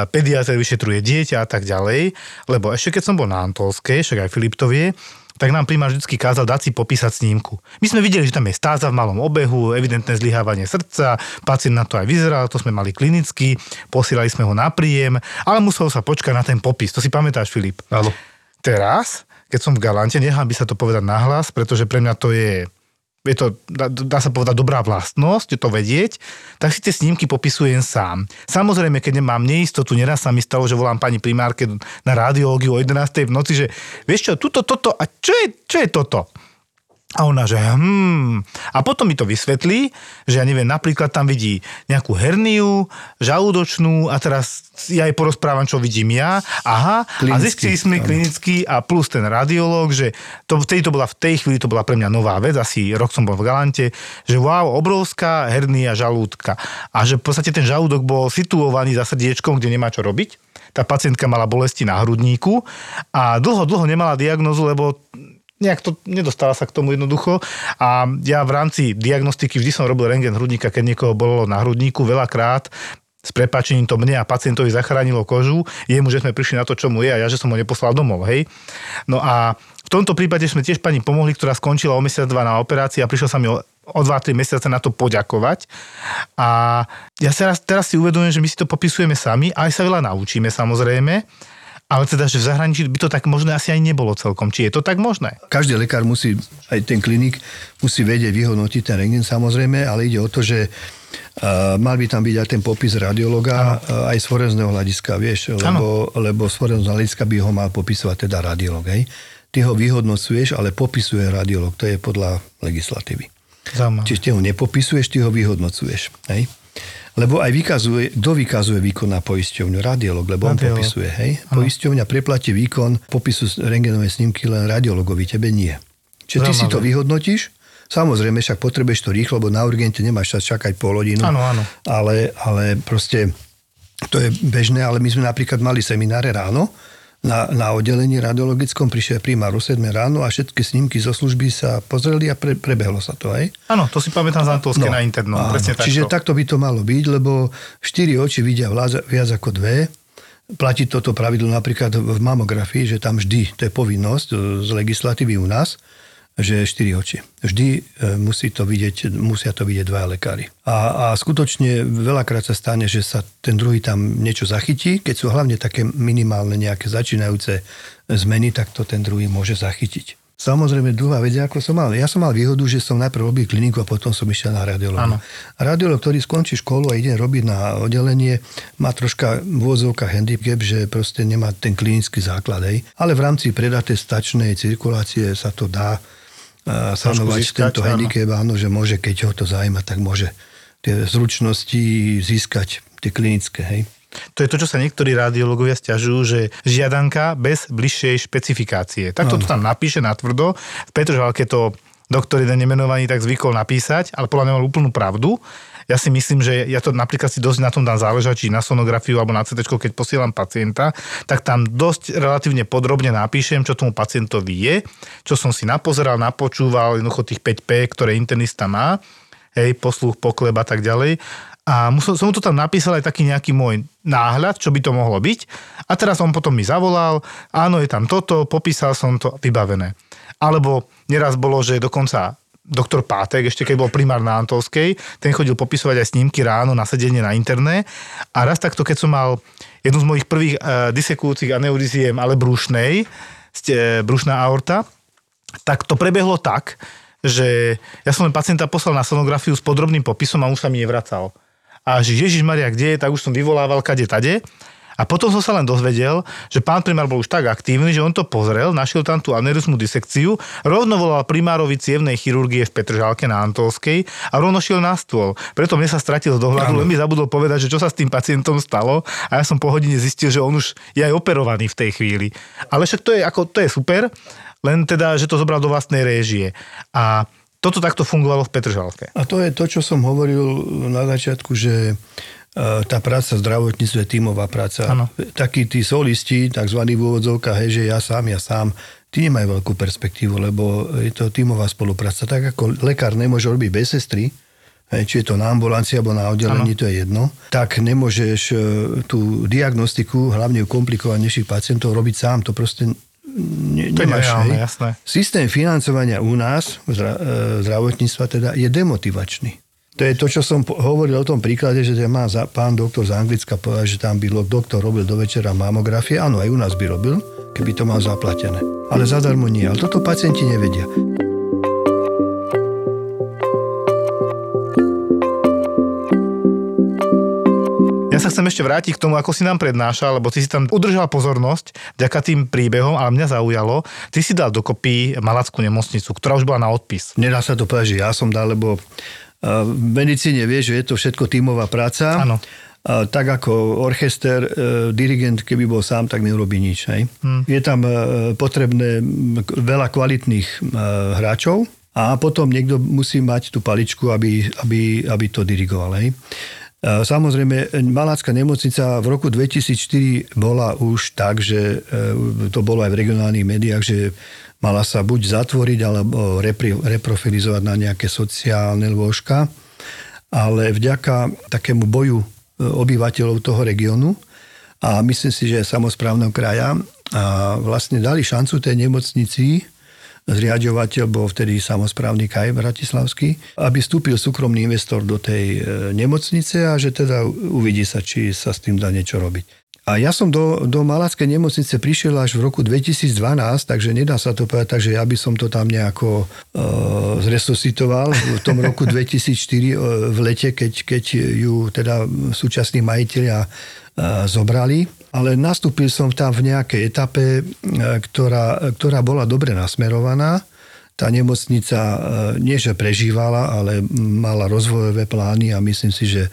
pediater vyšetruje dieťa a tak ďalej, lebo ešte keď som bol na Antolskej, však aj Filip to vie, tak nám primár vždy kázal dať si popísať snímku. My sme videli, že tam je stáza v malom obehu, evidentné zlyhávanie srdca, pacient na to aj vyzeral, to sme mali klinicky, posílali sme ho na príjem, ale musel sa počkať na ten popis. To si pamätáš, Filip? Áno. Teraz keď som v Galante, nechám by sa to povedať nahlas, pretože pre mňa to je to, dá sa povedať, dobrá vlastnosť, to vedieť, tak si tie snímky popisujem sám. Samozrejme, keď nemám neistotu, neraz sa mi stalo, že volám pani primárke na radiológiu o 11:00 p.m, že vieš čo, tuto, toto a čo je toto? A ona, že A potom mi to vysvetlí, že ja neviem, napríklad tam vidí nejakú herniu, žalúdočnú a teraz ja jej porozprávam, čo vidím ja. Aha, klinický, a zistili sme klinický a plus ten radiológ, že v tej chvíli to bola pre mňa nová vec, asi rok som bol v Galante, že wow, obrovská hernia žalúdka. A že v podstate ten žalúdok bol situovaný za srdiečkom, kde nemá čo robiť. Tá pacientka mala bolesti na hrudníku a dlho nemala diagnózu, lebo nejak to nedostala sa k tomu jednoducho a ja v rámci diagnostiky vždy som robil rentgen hrudníka, keď niekoho bolelo na hrudníku veľakrát. S prepáčením to mne a pacientovi zachránilo kožu, jemu, že sme prišli na to, čo mu je a ja, že som ho neposlal domov, hej. No a v tomto prípade sme tiež pani pomohli, ktorá skončila o mesiac, dva na operácii a prišiel sa mi o 2-3 mesiace na to poďakovať. A ja sa teraz si uvedomujem, že my si to popisujeme sami a aj sa veľa naučíme samozrejme. Ale teda, že v zahraničí by to tak možné asi aj nebolo celkom. Či je to tak možné? Každý lekár musí, aj ten klinik, musí vedieť vyhodnotiť ten rentgen samozrejme, ale ide o to, že mal by tam byť aj ten popis radiológa, aj z forenzného hľadiska, vieš, lebo z forenzného hľadiska by ho mal popisovať teda radiológ. Hej. Ty ho vyhodnocuješ, ale popisuje radiológ. To je podľa legislatívy. Zaujímavé. Čiže ty ho nepopisuješ, ty ho vyhodnocuješ. Hej. Lebo aj vykazuje výkon na poisťovňu, radiolog, lebo on popisuje, hej? Ano. Poisťovňa preplatí výkon, popisu rentgenové snímky len radiologovi, tebe nie. Čiže ty si to vyhodnotíš, samozrejme však potrebuješ to rýchlo, lebo na urgente nemáš čas čakať pol hodinu. Áno. Ale proste to je bežné, ale my sme napríklad mali semináre ráno, na oddelení radiologickom prišiel primár o 7 ráno a všetky snímky zo služby sa pozreli a prebehlo sa to, hej? Áno, to si pamätám z Antolskej na internom. Presne tak. Čiže takto by to malo byť, lebo 4 oči vidia viac ako 2. Platí toto pravidlo napríklad v mamografii, že tam vždy, to je povinnosť z legislatívy u nás, že 4 oči. Vždy musia to vidieť 2 lekári. A skutočne veľakrát sa stane, že sa ten druhý tam niečo zachytí. Keď sú hlavne také minimálne nejaké začínajúce zmeny, tak to ten druhý môže zachytiť. Samozrejme, druhá vec, ako som mal. Ja som mal výhodu, že som najprv robil kliniku a potom som išiel na radiológa. Radiológ, ktorý skončí školu a ide robiť na oddelenie, má troška v úvodzovkách handicap, že proste nemá ten klinický základ. Hej. Ale v rámci predatestačnej cirkulácie sa to dá sanovať tento handicap, áno, že môže, keď ho to zaujíma, tak môže tie zručnosti získať, tie klinické, hej. To je to, čo sa niektorí radiológovia sťažujú, že žiadanka bez bližšej špecifikácie. Takto to tam napíše natvrdo, v Petržalke to doktor jeden nemenovaný tak zvykol napísať, ale podľa mňa mal úplnú pravdu. Ja si myslím, že ja to napríklad si dosť na tom dám záležať, či na sonografiu alebo na CT-čko, keď posielam pacienta, tak tam dosť relatívne podrobne napíšem, čo tomu pacientovi je, čo som si napozeral, napočúval, jednoducho tých 5P, ktoré internista má, hej, posluch, poklep a tak ďalej. A som mu to tam napísal aj taký nejaký môj náhľad, čo by to mohlo byť. A teraz on potom mi zavolal, áno, je tam toto, popísal som to, vybavené. Alebo neraz bolo, že dokonca doktor Pátek, ešte keď bol primár na Antolskej, ten chodil popisovať aj snímky ráno na sedenie na interné. A raz takto, keď som mal jednu z mojich prvých disekujúcich aneuriziem, ale brušná aorta, tak to prebehlo tak, že ja som len pacienta poslal na sonografiu s podrobným popisom a už sa mi nevracal. A že Ježišmaria, kde je, tak už som vyvolával kade tade. A potom som sa len dozvedel, že pán primár bol už tak aktívny, že on to pozrel, našiel tam tú aneurysmu disekciu, rovno volal primárovi cievnej chirurgie v Petržalke na Antolskej a rovno šiel na stôl. Preto mne sa stratil z dohľadu, len mi zabudol povedať, že čo sa s tým pacientom stalo a ja som po hodine zistil, že on už je aj operovaný v tej chvíli. Ale však to je super, len teda, že to zobral do vlastnej réžie. A toto takto fungovalo v Petržalke. A to je to, čo som hovoril na začiatku, že tá práca v zdravotníctve, tímová práca. Ano. Takí tí solisti, takzvaní v úvodzovkách, že ja sám, tí nemajú veľkú perspektívu, lebo je to tímová spolupráca. Tak ako lekár nemôže robiť bez sestry, či je to na ambulancii alebo na oddelení, to je jedno, tak nemôžeš tú diagnostiku, hlavne u komplikovanejších pacientov, robiť sám. To proste nemáš, hej. Jasné. Systém financovania u nás, zdravotníctva teda, je demotivačný. To je to, čo som hovoril o tom príklade, že má pán doktor z Anglicka povedal, že tam by doktor robil do večera mamografie. Áno, aj u nás by robil, keby to mal zaplatené. Ale zadarmo nie. Ale toto pacienti nevedia. Ja Ja sa chcem ešte vrátiť k tomu, ako si nám prednášal, lebo ty si tam udržal pozornosť vďaka tým príbehom, ale mňa zaujalo, ty si dal dokopy Malackú nemocnicu, ktorá už bola na odpis. Nedá sa to povedať, že ja som dal, lebo v medicíne vieš, že je to všetko tímová práca. Áno. Tak ako orchester, dirigent, keby bol sám, tak neurobí nič. Hej? Je tam potrebné veľa kvalitných hráčov a potom niekto musí mať tú paličku, aby to dirigoval. Hej? Samozrejme, Malacká nemocnica v roku 2004 bola už tak, že to bolo aj v regionálnych médiách, že mala sa buď zatvoriť, alebo reprofilizovať na nejaké sociálne lôžka. Ale vďaka takému boju obyvateľov toho regiónu a myslím si, že samosprávneho kraja a vlastne dali šancu tej nemocnici, zriaďovateľ bol vtedy samosprávny kraj bratislavský, aby vstúpil súkromný investor do tej nemocnice a že teda uvidí sa, či sa s tým dá niečo robiť. A ja som do Malackej nemocnice prišiel až v roku 2012, takže nedá sa to povedať, takže ja by som to tam nejako zresuscitoval v tom roku 2004 v lete, keď ju teda súčasní majitelia zobrali. Ale nastúpil som tam v nejakej etape, ktorá bola dobre nasmerovaná. Tá nemocnica nie, že prežívala, ale mala rozvojové plány a myslím si, že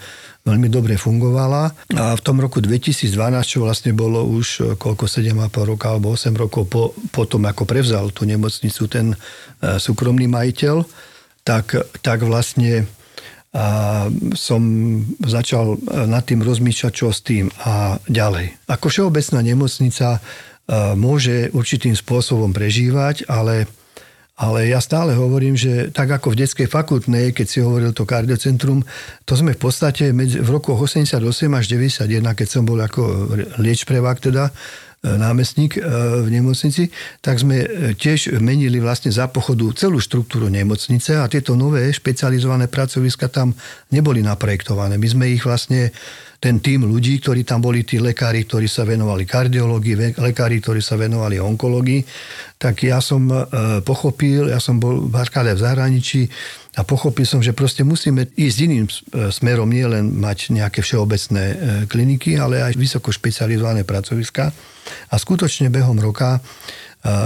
veľmi dobre fungovala. A v tom roku 2012, čo vlastne bolo už koľko, 7,5 roka alebo 8 rokov po tom, ako prevzal tú nemocnicu ten súkromný majiteľ, tak vlastne som začal nad tým rozmýšľať, čo s tým a ďalej. Ako všeobecná nemocnica môže určitým spôsobom prežívať, ale ja stále hovorím, že tak ako v detskej fakultnej, keď si hovoril to kardiocentrum, to sme v podstate v rokoch 88 až 91, keď som bol ako liečprevák, teda námestník v nemocnici, tak sme tiež menili vlastne za pochodu celú štruktúru nemocnice a tieto nové špecializované pracoviska tam neboli naprojektované. My sme ich vlastne ten tím ľudí, ktorí tam boli, tí lekári, ktorí sa venovali kardiológii, lekári, ktorí sa venovali onkológii, tak ja som pochopil, ja som bol v zahraničí a pochopil som, že proste musíme ísť iným smerom, nie len mať nejaké všeobecné kliniky, ale aj vysoko špecializované pracoviská. A skutočne behom roka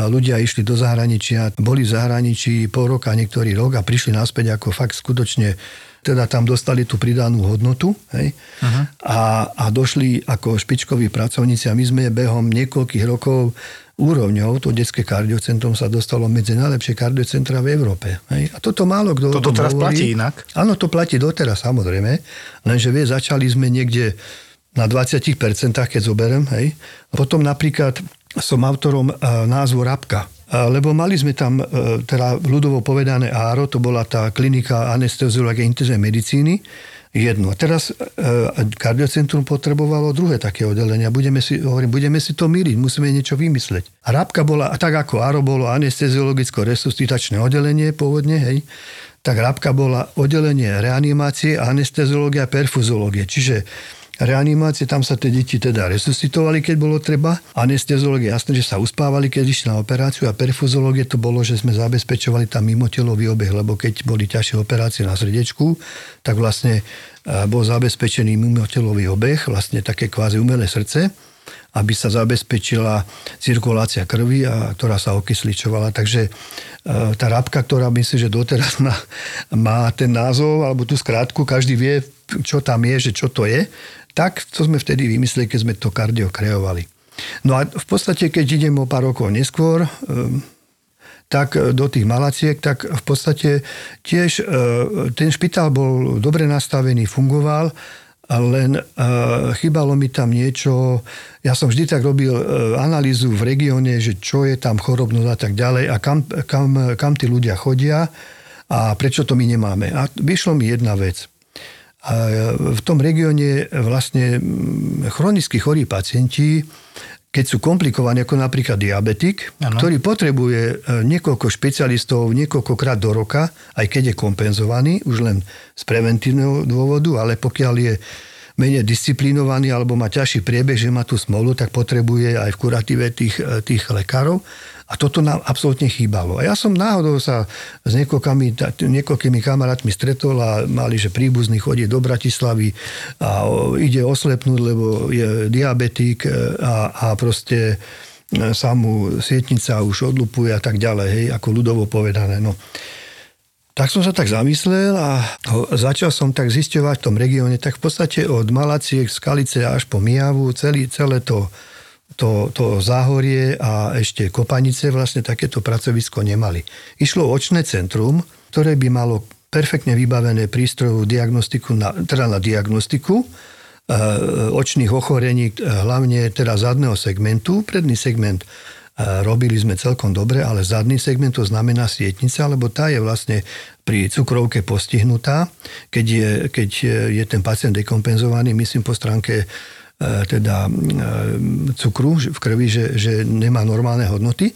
ľudia išli do zahraničia, boli v zahraničí pol roka, niektorý rok a prišli naspäť ako fakt skutočne teda tam dostali tú pridanú hodnotu, hej? Uh-huh. A došli ako špičkoví pracovníci a my sme behom niekoľkých rokov úrovňou, to detské kardiocentrum sa dostalo medzi najlepšie kardiocentra v Európe. Hej? A toto málo kto to teraz hovorí. Platí inak? Áno, to platí doteraz, samozrejme. Lenže začali sme niekde na 20%, keď zoberiem. Hej? Potom napríklad som autorom názvu Rabka. Lebo mali sme tam, teda ľudovo povedané ARO, to bola tá klinika anesteziológie intenzívnej medicíny, jedno. Teraz kardiocentrum potrebovalo druhé také oddelenie. Budeme si to míriť, musíme niečo vymysleť. A Rabka bola, tak ako ARO bolo anesteziologicko-resuscitačné oddelenie pôvodne, hej, tak Rabka bola oddelenie reanimácie, anesteziológie a perfuzológie. Čiže reanimácie, tam sa tie deti teda resuscitovali, keď bolo treba. Anesteziológie, jasné, že sa uspávali, keď išli na operáciu a perfuzológie to bolo, že sme zabezpečovali tam mimotelový obeh, lebo keď boli ťažšie operácie na srdiečku, tak vlastne bol zabezpečený mimotelový obeh, vlastne také kvázi umelé srdce, aby sa zabezpečila cirkulácia krvi, ktorá sa okysličovala. Takže tá Rabka, ktorá myslím, že doteraz má ten názov, alebo tú skrátku, každý vie, čo tam je, že čo to je, tak to sme vtedy vymysleli, keď sme to kardio kreovali. No a v podstate, keď idem o pár rokov neskôr, tak do tých Malaciek, tak v podstate tiež ten špitál bol dobre nastavený, fungoval, len chýbalo mi tam niečo. Ja som vždy tak robil analýzu v regióne, že čo je tam chorobnosť a tak ďalej a kam tí ľudia chodia a prečo to my nemáme. A vyšlo mi jedna vec. A v tom regióne vlastne chronicky chorí pacienti, keď sú komplikovaní, ako napríklad diabetik, ano, ktorý potrebuje niekoľko špecialistov niekoľkokrát do roka, aj keď je kompenzovaný, už len z preventívneho dôvodu, ale pokiaľ je menej disciplinovaný alebo má ťažší priebeh, že má tú smolu, tak potrebuje aj v kuratíve tých lekárov. A toto nám absolútne chýbalo. A ja som náhodou sa s niekoľkými kamarátmi stretol a mali, že príbuzný chodí do Bratislavy a ide oslepnúť, lebo je diabetik a proste sa mu sietnica už odlupuje a tak ďalej, hej, ako ľudovo povedané. No. Tak som sa tak zamyslel a začal som tak zisťovať v tom regióne, tak v podstate od Malaciek, Skalice až po Mijavu, celé to Záhorie a ešte Kopanice vlastne takéto pracovisko nemali. Išlo očné centrum, ktoré by malo perfektne vybavené prístrojov diagnostiku, na diagnostiku očných ochorení, hlavne teda zadného segmentu. Predný segment robili sme celkom dobre, ale zadný segment, to znamená sietnica, lebo tá je vlastne pri cukrovke postihnutá, keď je ten pacient dekompenzovaný, myslím po stránke teda cukru v krvi, že nemá normálne hodnoty.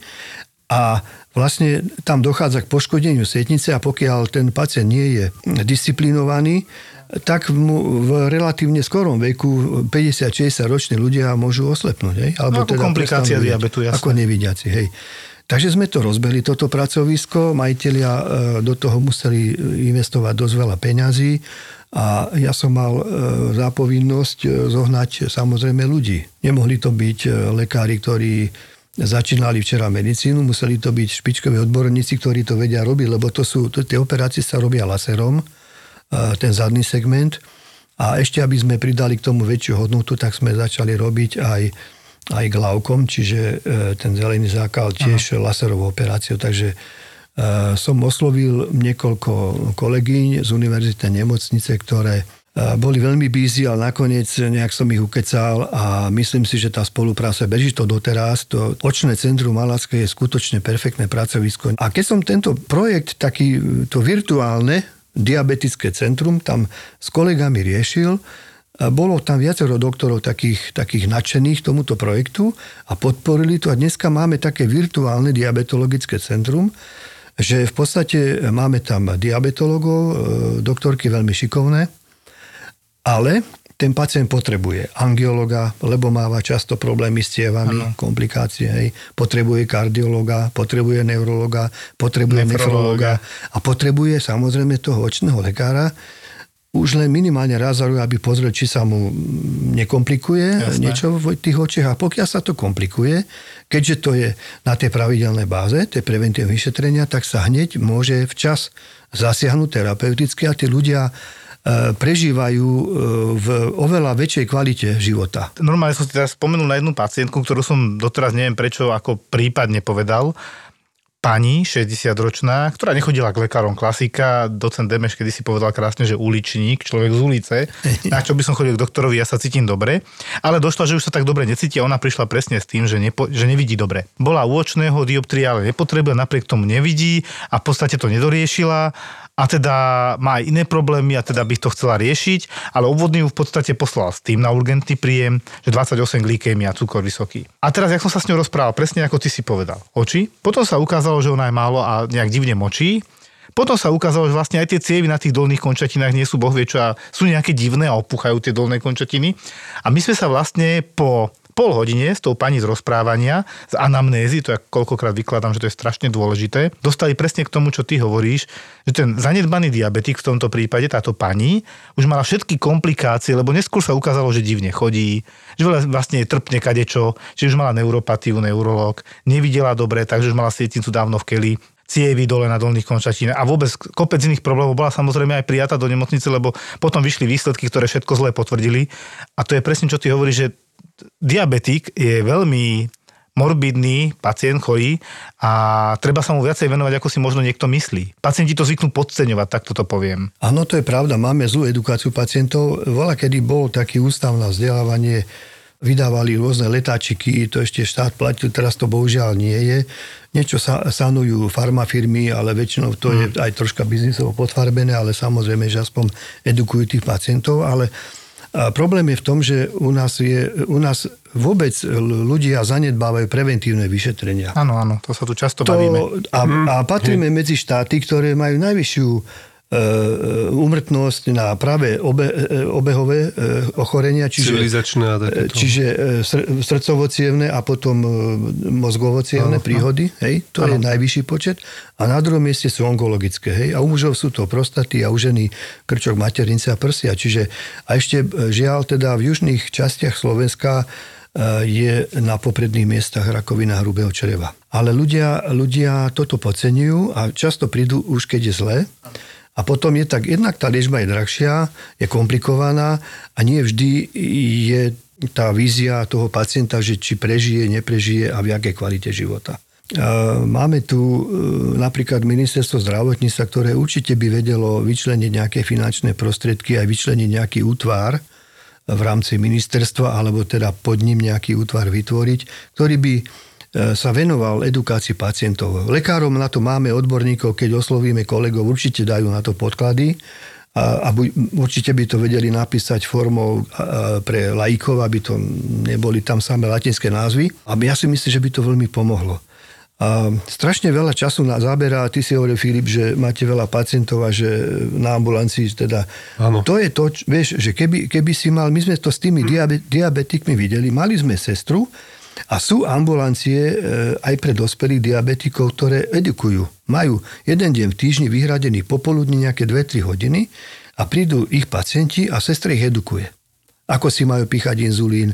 A vlastne tam dochádza k poškodeniu sietnice a pokiaľ ten pacient nie je disciplinovaný, tak v relatívne skorom veku 50-60 roční ľudia môžu oslepnúť. Hej? Alebo no, teda komplikácia diabetu, jasné. Ako nevidiaci, hej. Takže sme to rozbehli, toto pracovisko. Majitelia do toho museli investovať dosť veľa peňazí. A ja som mal zápovinnosť zohnať samozrejme ľudí. Nemohli to byť lekári, ktorí začínali včera medicínu, museli to byť špičkoví odborníci, ktorí to vedia robiť, lebo tie operácie sa robia laserom, ten zadný segment. A ešte, aby sme pridali k tomu väčšiu hodnotu, tak sme začali robiť aj glaukom, čiže ten zelený zákal tiež laserovou operáciou, takže som oslovil niekoľko kolegyň z univerzitnej nemocnice, ktoré boli veľmi busy, ale nakoniec nejak som ich ukecal a myslím si, že tá spolupráca beží to doteraz. To očné centrum Malacké je skutočne perfektné pracovisko. A keď som tento projekt, to virtuálne diabetické centrum, tam s kolegami riešil, bolo tam viacero doktorov takých nadšených tomuto projektu a podporili to. A dneska máme také virtuálne diabetologické centrum, že v podstate máme tam diabetologov, doktorky veľmi šikovné, ale ten pacient potrebuje angiologa, lebo máva často problémy s cievami, komplikácie, hej. Potrebuje kardiologa, potrebuje neurologa, potrebuje nefrologa a potrebuje samozrejme toho očného lekára, už len minimálne raz za rok, aby pozrel, či sa mu nekomplikuje niečo v tých očiach. A pokiaľ sa to komplikuje, keďže to je na tej pravidelnej báze, tie preventívne vyšetrenia, tak sa hneď môže včas zasiahnuť terapeuticky a tí ľudia prežívajú v oveľa väčšej kvalite života. Normálne som si teraz spomenul na jednu pacientku, ktorú som doteraz neviem prečo ako prípadne povedal, pani, 60-ročná, ktorá nechodila k lekárom, klasika, docent Demeš kedy si povedal krásne, že uličník, človek z ulice, na čo by som chodil k doktorovi, ja sa cítim dobre, ale došla, že už sa tak dobre necíti a ona prišla presne s tým, že nevidí dobre. Bola u očného, dioptria, ale nepotrebuje, napriek tomu nevidí a v podstate to nedoriešila a teda má aj iné problémy a teda by to chcela riešiť, ale úvodný ju v podstate poslal s tým na urgentný príjem, že 28 glykémia, cukor vysoký. A teraz, jak som sa s ňou rozprával, presne ako ty si povedal, oči, potom sa ukázalo, že ona je málo a nejak divne močí. Potom sa ukázalo, že vlastne aj tie cievy na tých dolných končatinách nie sú bohvie čo a sú nejaké divné a opúchajú tie dolné končatiny. A my sme sa vlastne po pol hodine s tou pani z rozprávania, z anamnézy, to ja koľkokrát vykladám, že to je strašne dôležité, dostali presne k tomu, čo ty hovoríš, že ten zanedbaný diabetik v tomto prípade, táto pani, už mala všetky komplikácie, lebo neskôr sa ukázalo, že divne chodí, že vlastne trpne kadečo, že už mala neuropatiu, neurológ, nevidela dobre, takže už mala sietnicu dávno v keli, cievy dole na dolných končatinách a vôbec kopec iných problémov, bola samozrejme aj prijatá do nemocnice, lebo potom vyšli výsledky, ktoré všetko zlé potvrdili. A to je presne, čo ty hovoríš, že diabetik je veľmi morbidný pacient, chorý a treba sa mu viacej venovať, ako si možno niekto myslí. Pacienti to zvyknú podceňovať, tak toto poviem. Áno, to je pravda, máme zlú edukáciu pacientov. Voľakedy bol taký ústav na vzdelávanie, vydávali rôzne letáčiky, to ešte štát platil, teraz to bohužiaľ nie je. Niečo sanujú farmafirmy, ale väčšinou to je aj troška biznisovo podfarbené, ale samozrejme, že aspoň edukujú tých pacientov, ale a problém je v tom, že u nás vôbec ľudia zanedbávajú preventívne vyšetrenia. Áno, to sa tu často bavíme. A patríme medzi štáty, ktoré majú najvyššiu úmrtnosť na práve obehové ochorenia, čiže srdcovocievne a potom mozgovocievne príhody, hej, to je najvyšší počet. A na druhom mieste sú onkologické, hej, a u mužov sú to prostaty a u ženy krčok maternice a prsia. Čiže a ešte žiaľ teda v južných častiach Slovenska je na popredných miestach rakovina hrubého čreva. Ale ľudia toto podceňujú a často prídu už keď je zlé. A potom je tak, jednak tá liečba je drahšia, je komplikovaná a nie vždy je tá vízia toho pacienta, že či prežije, neprežije a v jakej kvalite života. Máme tu napríklad ministerstvo zdravotníctva, ktoré určite by vedelo vyčleniť nejaké finančné prostriedky, aj vyčleniť nejaký útvar v rámci ministerstva, alebo teda pod ním nejaký útvar vytvoriť, ktorý by sa venoval edukácii pacientov. Lekárom na to máme odborníkov, keď oslovíme kolegov, určite dajú na to podklady a určite by to vedeli napísať formou pre laikov, aby to neboli tam samé latinské názvy. A ja si myslím, že by to veľmi pomohlo. A strašne veľa času na záberá, ty si hovoril, Filip, že máte veľa pacientov a že na ambulancii teda... Áno. To je to, vieš, že keby si mal, my sme to s tými diabetikmi videli, mali sme sestru. A sú ambulancie aj pre dospelých diabetikov, ktoré edukujú. Majú jeden deň v týždni vyhradený popoludní nejaké 2-3 hodiny a prídu ich pacienti a sestra ich edukuje. Ako si majú píchať inzulín,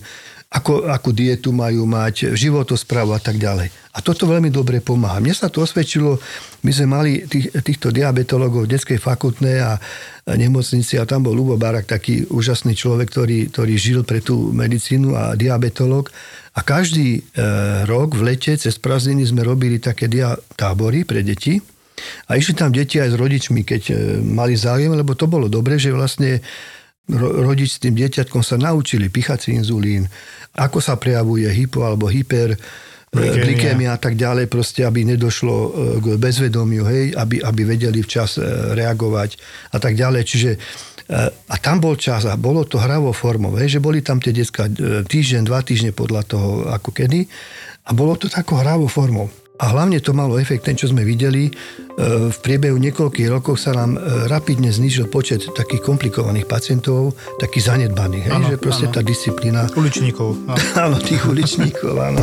akú dietu majú mať, životosprávu a tak ďalej. A toto veľmi dobre pomáha. Mne sa to osvedčilo, my sme mali týchto diabetologov v detskej fakultnej a nemocnici a tam bol Lubo Barak, taký úžasný človek, ktorý žil pre tú medicínu a diabetolog. A každý rok v lete cez prázdniny sme robili také tábory pre deti. A išli tam deti aj s rodičmi, keď mali záujem, lebo to bolo dobre, že vlastne rodič s tým dieťatkom sa naučili pichať si inzulín, ako sa prejavuje hypo alebo hyper glykémia a tak ďalej, proste aby nedošlo k bezvedomiu, hej, aby vedeli včas reagovať a tak ďalej. Čiže a tam bol čas a bolo to hravo formou, hej, že boli tam tie detská týždeň, 2 týždne podľa toho ako kedy a bolo to takou hravo formou. A hlavne to malo efekt, ten, čo sme videli, v priebehu niekoľkých rokov sa nám rapidne znížil počet takých komplikovaných pacientov, takých zanedbaných, hej, ano, že proste ano. Tá disciplína... Uličníkov. Áno, tých uličníkov, áno.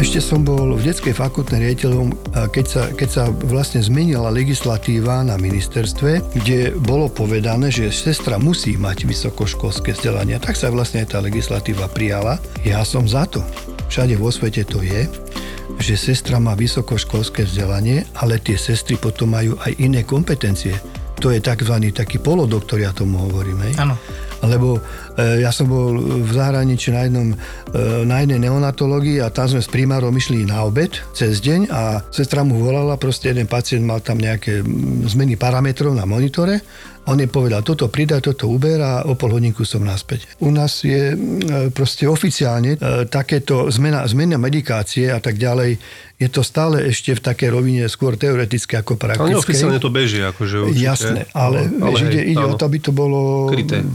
Ešte som bol v detskej fakultnej riaditeľom, keď sa vlastne zmenila legislatíva na ministerstve, kde bolo povedané, že sestra musí mať vysokoškolské vzdelanie. Tak sa vlastne aj tá legislatíva prijala. Ja som za to. Všade vo svete to je, že sestra má vysokoškolské vzdelanie, ale tie sestry potom majú aj iné kompetencie. To je taký polodoktor, ja tomu hovorím. Áno. Lebo ja som bol v zahraničí na jednej neonatológii a tam sme s primárom išli na obed cez deň a sestra mu volala, proste jeden pacient mal tam nejaké zmeny parametrov na monitore. On jej povedal, toto pridaj, toto uber a o pol hodinku som naspäť. U nás je proste oficiálne takéto zmena medikácie a tak ďalej, je to stále ešte v takej rovine skôr teoretické ako praktické. Ale oficiálne to beží, akože určite. Jasné, ale ide o to, aby to bolo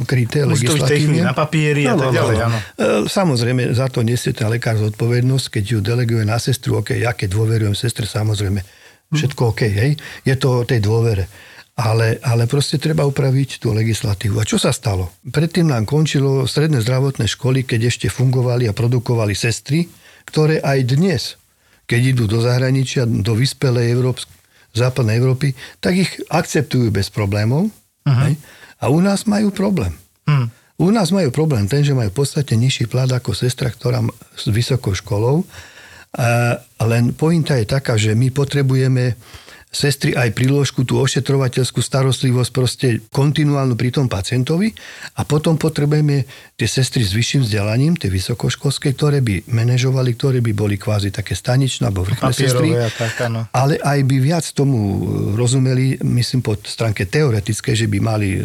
kryté legislatívne. Na papieri a tak ďalej, áno. Samozrejme, za to nesie tá lekár zodpovednosť, keď ju deleguje na sestru, ok, ja keď dôverujem sestre, samozrejme, všetko ok, hej, je to o tej dôvere. Ale proste treba upraviť tú legislatívu. A čo sa stalo? Predtým nám končilo stredné zdravotné školy, keď ešte fungovali a produkovali sestry, ktoré aj dnes, keď idú do zahraničia, do vyspelej západnej Európy, tak ich akceptujú bez problémov. Uh-huh. A u nás majú problém. Uh-huh. U nás majú problém ten, že majú v podstate nižší plat ako sestra, ktorá s vysokou školou. Len pointa je taká, že my potrebujeme sestry aj príložku, tú ošetrovateľskú starostlivosť, proste kontinuálnu pri tom pacientovi a potom potrebujeme tie sestry s vyšším vzdelaním, tie vysokoškolské, ktoré by manažovali, ktoré by boli kvázi také staničné alebo vrchné sestry, ale aj by viac tomu rozumeli, myslím po stránke teoretické, že by mali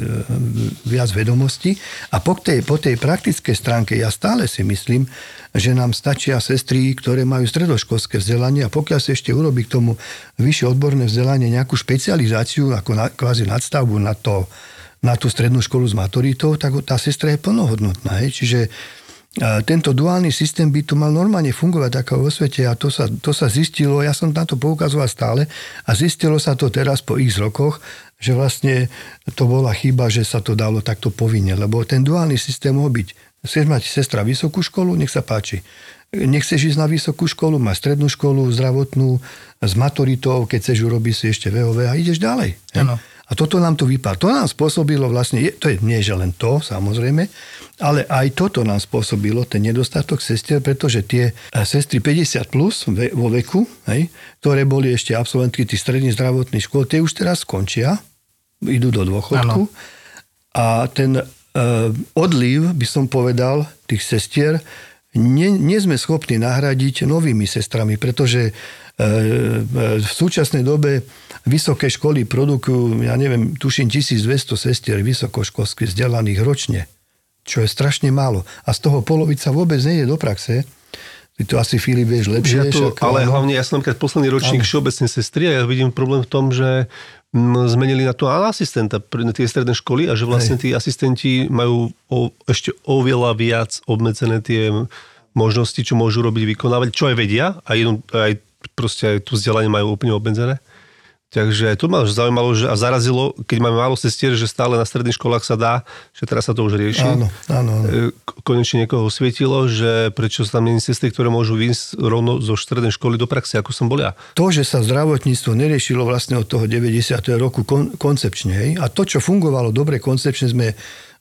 viac vedomostí a po tej praktickej stránke ja stále si myslím, že nám stačia sestry, ktoré majú stredoškolské vzdelanie a pokiaľ sa ešte urobí k tomu vyššie odborné vzdelanie, nejakú špecializáciu, ako kvázi nadstavbu na tú strednú školu s maturitou, tak tá sestra je plnohodnotná. Čiže Tento duálny systém by tu mal normálne fungovať ako vo svete a to sa zistilo, ja som na to poukazoval stále a zistilo sa to teraz po x rokoch, že vlastne to bola chyba, že sa to dalo takto povinne, lebo ten duálny systém mohol byť, chceš mať sestra vysokú školu, nech sa páči. Nechceš ísť na vysokú školu, máš strednú školu, zdravotnú, s maturitou, keď chceš urobiť si ešte VOV a ideš ďalej. Ano. A toto nám tu vypadlo. To nám spôsobilo vlastne, to je nie, že len to, samozrejme, ale aj toto nám spôsobilo, ten nedostatok sestier, pretože tie sestry 50 plus vo veku, hej, ktoré boli ešte absolventky tých stredných zdravotných škôl, tie už teraz skončia, idú do dôchodku. Ano. A ten odliv, by som povedal, tých sestier, nie sme schopní nahradiť novými sestrami, pretože v súčasnej dobe vysoké školy produkujú, ja neviem, tuším 1200 sestier vysokoškolských vzdelaných ročne, čo je strašne málo. A z toho polovica vôbec nejde do praxe. Ty to asi, Filip, vieš lepšie. Ja to, ale hlavne, ja som napríklad posledný ročník všeobecnej sestry a ja vidím problém v tom, že zmenili na to asistenta na tie stredné školy a že vlastne tí asistenti majú ešte oveľa viac obmedzené tie možnosti, čo môžu robiť, vykonávať, čo aj vedia a aj proste aj tu vzdelanie majú úplne obmedzené. Takže to ma zaujímalo a zarazilo, keď máme málo sestier, že stále na stredných školách sa dá, že teraz sa to už rieši. Áno. Konečne niekoho osvietilo, že prečo sa tam nie sú sestry, ktoré môžu vyjsť rovno zo strednej školy do praxe, ako som bol ja. To, že sa zdravotníctvo neriešilo vlastne od toho 90. roku koncepčne, hej? A to, čo fungovalo dobre koncepčne, sme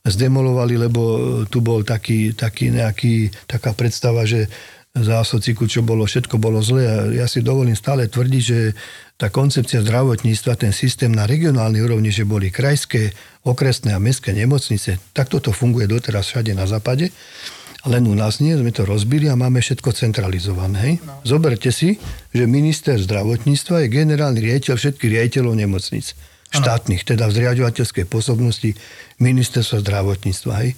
zdemolovali, lebo tu bol taká predstava, že za asociku, čo bolo, všetko bolo zlé. A ja si dovolím stále tvrdiť, že tá koncepcia zdravotníctva, ten systém na regionálnej úrovni, že boli krajské, okresné a mestské nemocnice, tak toto funguje doteraz všade na západe. Len u nás nie, sme to rozbili a máme všetko centralizované. Hej? No. Zoberte si, že minister zdravotníctva je generálny riaditeľ všetkých riaditeľov nemocnic. Ano. Štátnych, teda v zriaďovateľskej pôsobnosti ministerstva zdravotníctva. Hej?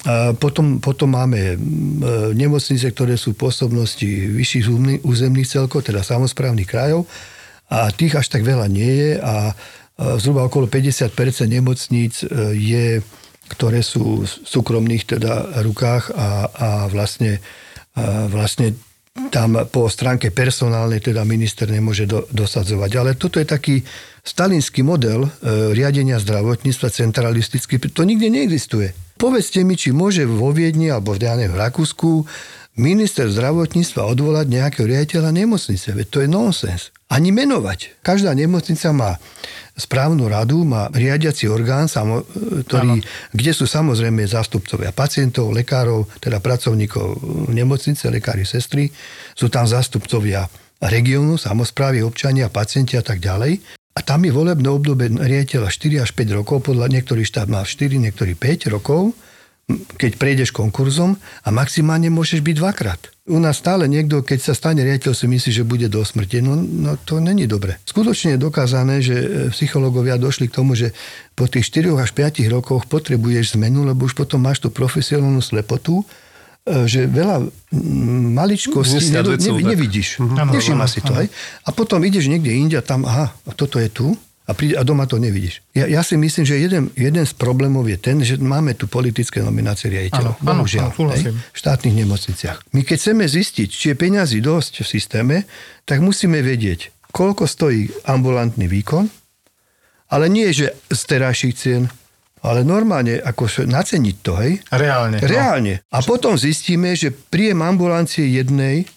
A potom máme nemocnice, ktoré sú v pôsobnosti vyšších územných celkov, teda samosprávnych krajov a tých až tak veľa nie je a zhruba okolo 50% nemocníc je, ktoré sú v súkromných teda rukách a vlastne tam po stránke personálnej teda minister nemôže dosadzovať. Ale toto je taký stalinský model riadenia zdravotníctva, centralistický, to nikde neexistuje. Povedzte mi, či môže vo Viedni alebo v Rakúsku minister zdravotníctva odvolať nejakého riaditeľa nemocnice. Veď to je nonsens. Ani menovať. Každá nemocnica má správnu radu, má riadiaci orgán, kde sú samozrejme zástupcovia pacientov, lekárov, teda pracovníkov nemocnice, lekári, sestry. Sú tam zástupcovia regiónu, samosprávy, občania, pacienti a tak ďalej. A tam je volebné obdobie riaditeľa 4 až 5 rokov, podľa niektorých štát má 4, niektorých 5 rokov, keď prejdeš konkurzom a maximálne môžeš byť dvakrát. U nás stále niekto, keď sa stane riaditeľ, si myslí, že bude do smrti. No to není dobre. Skutočne je dokázané, že psychológovia došli k tomu, že po tých 4 až 5 rokoch potrebuješ zmenu, lebo už potom máš tú profesionálnu slepotu, že veľa maličkostí nevidíš. Nevšimá si to. Aj. A potom ideš niekde inde a tam, toto je tu a doma to nevidíš. Ja si myslím, že jeden z problémov je ten, že máme tu politické nominácie riaditeľov. Bohužiaľ. V štátnych nemocniciach. My keď chceme zistiť, či je peňazí dosť v systéme, tak musíme vedieť, koľko stojí ambulantný výkon, ale nie, že z terajších cien, ale normálne, ako naceniť to, hej? Reálne. A potom zistíme, že príjem ambulancie jednej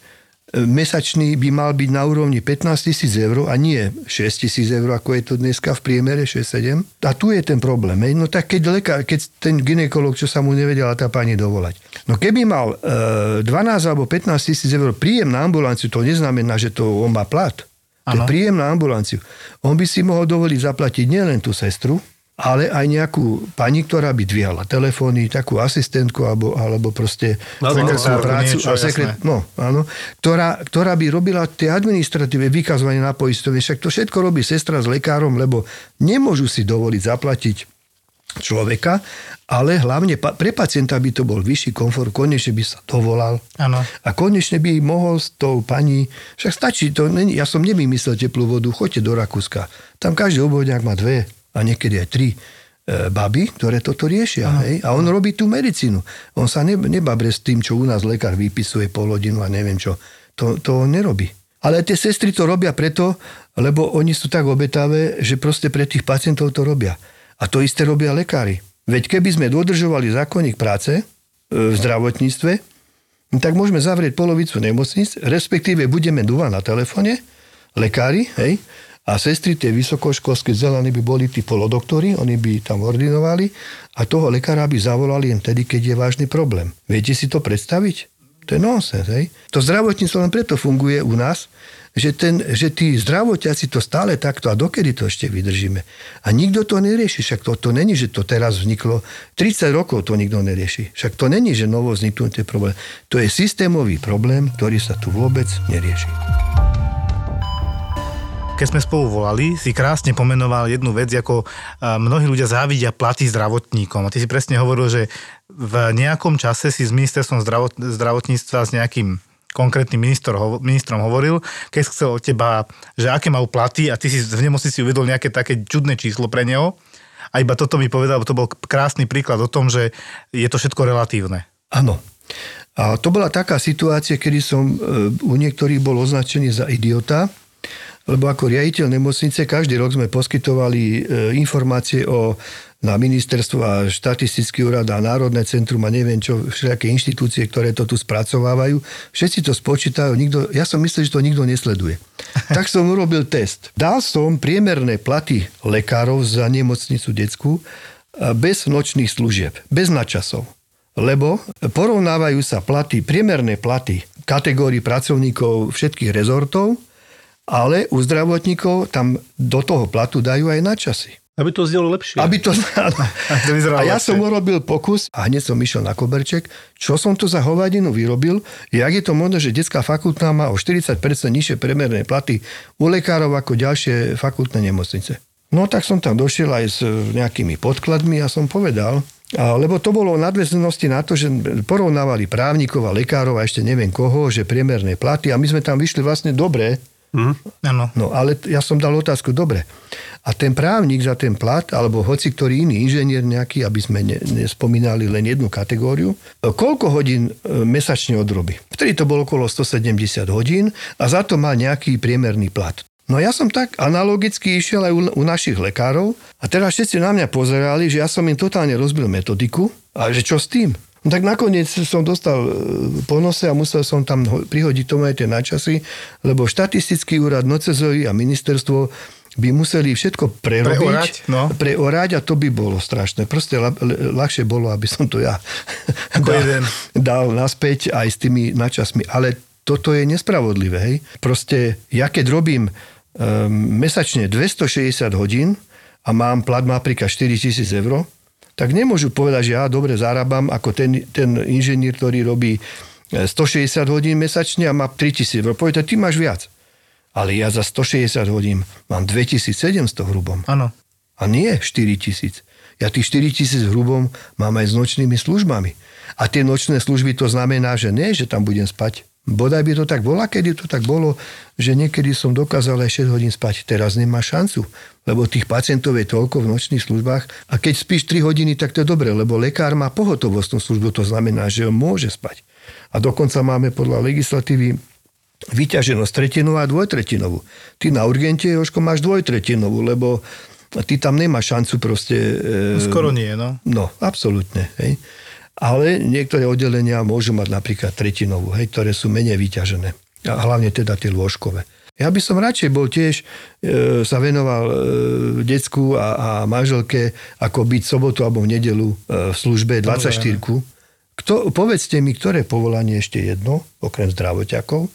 mesačný by mal byť na úrovni 15 000 eur a nie 6 000 eur, ako je to dneska v priemere 6-7. A tu je ten problém. Hej? No tak keď ten gynekolog, čo sa mu nevedela tá pani dovolať. No keby mal 12 alebo 15 000 eur príjem na ambulanciu, to neznamená, že to on má plat. To je príjem na ambulanciu. On by si mohol dovoliť zaplatiť nielen tú sestru, ale aj nejakú pani, ktorá by dvíhala telefóny, takú asistentku alebo proste sekretárku prácu, ktorá by robila tie administratívne vykazovanie na poistovne. Však to všetko robí sestra s lekárom, lebo nemôžu si dovoliť zaplatiť človeka, ale hlavne pre pacienta by to bol vyšší komfort, konečne by sa dovolal. Ano. A konečne by mohol s tou pani, však stačí to, ja som nevymyslel teplú vodu, choďte do Rakúska. Tam každý obvodňák má dve a niekedy aj 3 baby, ktoré toto riešia. Hej? A on robí tú medicínu. On sa nebabre s tým, čo u nás lekár vypisuje pol hodinu a neviem čo. To on nerobí. Ale tie sestry to robia preto, lebo oni sú tak obetavé, že proste pre tých pacientov to robia. A to isté robia lekári. Veď keby sme dodržovali zákonník práce v zdravotníctve, tak môžeme zavrieť polovicu nemocníc, respektíve budeme dúvať na telefóne, lekári, hej, a sestry tie vysokoškolské vzdelaní by boli tí polodoktori, oni by tam ordinovali a toho lekára by zavolali len tedy, keď je vážny problém. Viete si to predstaviť? To je nonsens, hej? To zdravotníctvo len preto funguje u nás, že tí zdravotiaci to stále takto a dokedy to ešte vydržíme. A nikto to nerieši, však to není, že to teraz vzniklo, 30 rokov to nikto nerieši, však to není, že novo vzniknutý problém. To je systémový problém, ktorý sa tu vôbec nerieši. Keď sme spolu volali, si krásne pomenoval jednu vec, ako mnohí ľudia závidia platy zdravotníkom. A ty si presne hovoril, že v nejakom čase si s ministerstvom zdravotníctva s nejakým konkrétnym ministrom hovoril, keď chcel od teba, že aké majú platy a ty si v nemocnici uvedol nejaké také čudné číslo pre neho. A iba toto mi povedal, to bol krásny príklad o tom, že je to všetko relatívne. Áno. A to bola taká situácia, kedy som u niektorých bol označený za idiota, lebo ako riaditeľ nemocnice každý rok sme poskytovali informácie na ministerstvo a štatistický úrad a Národné centrum a neviem čo, všetky inštitúcie, ktoré to tu spracovávajú. Všetci to spočítajú, ja som myslel, že to nikto nesleduje. Tak som urobil test. Dal som priemerné platy lekárov za nemocnicu detskú bez nočných služieb, bez nadčasov. Lebo porovnávajú sa priemerné platy kategórií pracovníkov všetkých rezortov, ale u zdravotníkov tam do toho platu dajú aj nadčasy. Aby to zdelo lepšie. A ja som urobil pokus a hneď som išiel na koberček. Čo som to za hovadinu vyrobil? Jak je to možné, že detská fakultná má o 40% nižšie priemerné platy u lekárov ako ďalšie fakultné nemocnice? No tak som tam došiel aj s nejakými podkladmi a som povedal, lebo to bolo nadväznosti na to, že porovnávali právnikov a lekárov a ešte neviem koho, že priemerné platy a my sme tam vyšli vlastne dobre. No ale ja som dal otázku, dobre. A ten právnik za ten plat, alebo hoci ktorý iný inženier nejaký, aby sme nespomínali len jednu kategóriu, koľko hodín mesačne odrobí? Vtedy to bolo okolo 170 hodín a za to má nejaký priemerný plat. No ja som tak analogicky išiel aj u našich lekárov a teraz všetci na mňa pozerali, že ja som im totálne rozbil metodiku a že čo s tým? No tak nakoniec som dostal po nose a musel som tam prihodiť tomu aj tie nadčasy, lebo štatistický úrad, NCZI a ministerstvo by museli všetko preorať a to by bolo strašné. Proste ľahšie bolo, aby som to ja dal naspäť aj s tými nadčasmi. Ale toto je nespravodlivé. Hej? Proste ja keď robím mesačne 260 hodín a mám plat napríklad 4 000 eur, tak nemôžu povedať, že ja dobre zarábam ako ten inžinier, ktorý robí 160 hodín mesačne a má 3 000 eur. Povedať, ty máš viac. Ale ja za 160 hodín mám 2700 hrubom. Áno. A nie 4000. Ja tých 4000 hrubom mám aj s nočnými službami. A tie nočné služby to znamená, že nie, že tam budem spať. Bodaj by to tak bola, kedy to tak bolo, že niekedy som dokázal aj 6 hodín spať. Teraz nemá šancu, lebo tých pacientov je toľko v nočných službách. A keď spíš 3 hodiny, tak to je dobre, lebo lekár má pohotovostnú službu, to znamená, že on môže spať. A dokonca máme podľa legislatívy vyťaženosť tretinovú a dvojtretinovú. Ty na urgente, Jožko, máš dvojtretinovú, lebo ty tam nemáš šancu proste... Skoro nie, no. No, absolútne, hej. Ale niektoré oddelenia môžu mať napríklad tretinovú, hej, ktoré sú menej vyťažené. A hlavne teda tie lôžkové. Ja by som radšej bol tiež, sa venoval decku a manželke, ako byť sobotu alebo v nedelu v službe 24-ku. Povedzte mi, ktoré povolanie ešte jedno, okrem zdravotiakov,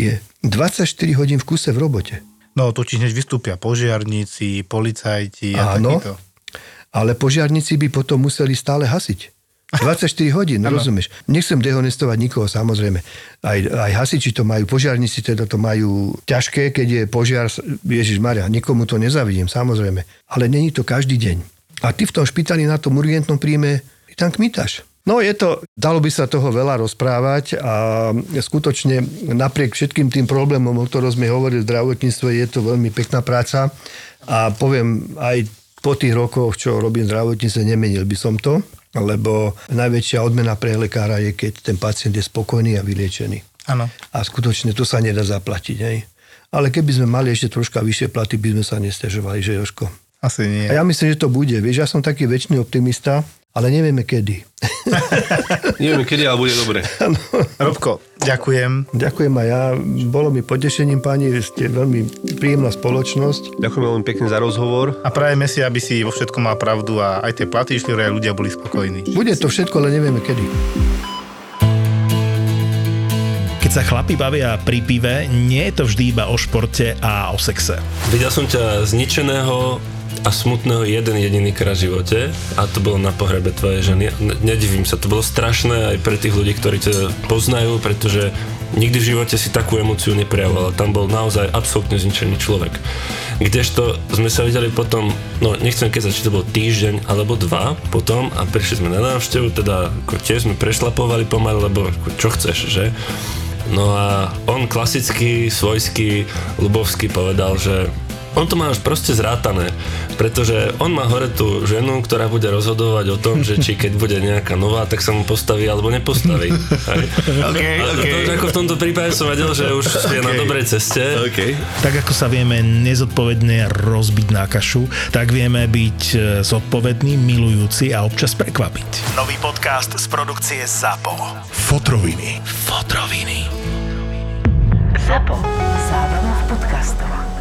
je 24 hodín v kuse v robote. No, totiž než vystúpia požiarníci, policajti a takýto. Ale požiarníci by potom museli stále hasiť. 24 hodín, rozumieš? Nechcem dehonestovať nikoho, samozrejme. Aj hasiči to majú, požiarníci teda to majú ťažké, keď je požiar, Ježišmaria, nikomu to nezavidím, samozrejme. Ale není to každý deň. A ty v tom špitali na tom urgentnom príjme, ty tam kmitaš. No je to, dalo by sa toho veľa rozprávať a skutočne napriek všetkým tým problémom, o ktorom sme hovorili v zdravotníctve, je to veľmi pekná práca a poviem aj po tých rokoch, čo robím zdravotníctve, nemenil by som to, lebo najväčšia odmena pre lekára je, keď ten pacient je spokojný a vyliečený. Áno. A skutočne to sa nedá zaplatiť. Hej. Ale keby sme mali ešte troška vyššie platy, by sme sa nesťažovali, že Jožko? Asi nie. A ja myslím, že to bude. Vieš, ja som taký večný optimista, ale nevieme kedy. Nevieme kedy, ale bude dobre. Ano. Robko, ďakujem. Ďakujem aj ja. Bolo mi potešením, páni, ste veľmi príjemná spoločnosť. Ďakujem veľmi pekne za rozhovor. A prajeme si, aby si vo všetkom mal pravdu a aj tie platy išli, ktoré ľudia boli spokojní. Bude to všetko, ale nevieme kedy. Keď sa chlapi bavia pri pive, nie je to vždy iba o športe a o sexe. Videl som ťa zničeného a smutného jeden jediný krát v živote a to bolo na pohrebe tvojej ženy. Nedivím sa, to bolo strašné aj pre tých ľudí, ktorí ťa poznajú, pretože nikdy v živote si takú emóciu neprejavoval. Tam bol naozaj absolútne zničený človek. Kdežto sme sa videli potom, no nechcem kezať, či to bol týždeň alebo dva potom a prišli sme na návštevu, teda tiež sme prešlapovali pomaly, lebo čo chceš, že? No a on klasicky, svojský, ľubovský povedal, že on to má už proste zrátané, pretože on má hore tú ženu, ktorá bude rozhodovať o tom, že či keď bude nejaká nová, tak sa mu postaví alebo nepostaví. Okay. Ako v tomto prípade som vedel, že už je na dobrej ceste. Okay. Tak ako sa vieme nezodpovedne rozbiť na kašu, tak vieme byť zodpovední, milujúci a občas prekvapiť. Nový podcast z produkcie ZAPO. Fotroviny. Zábava v podcastoch.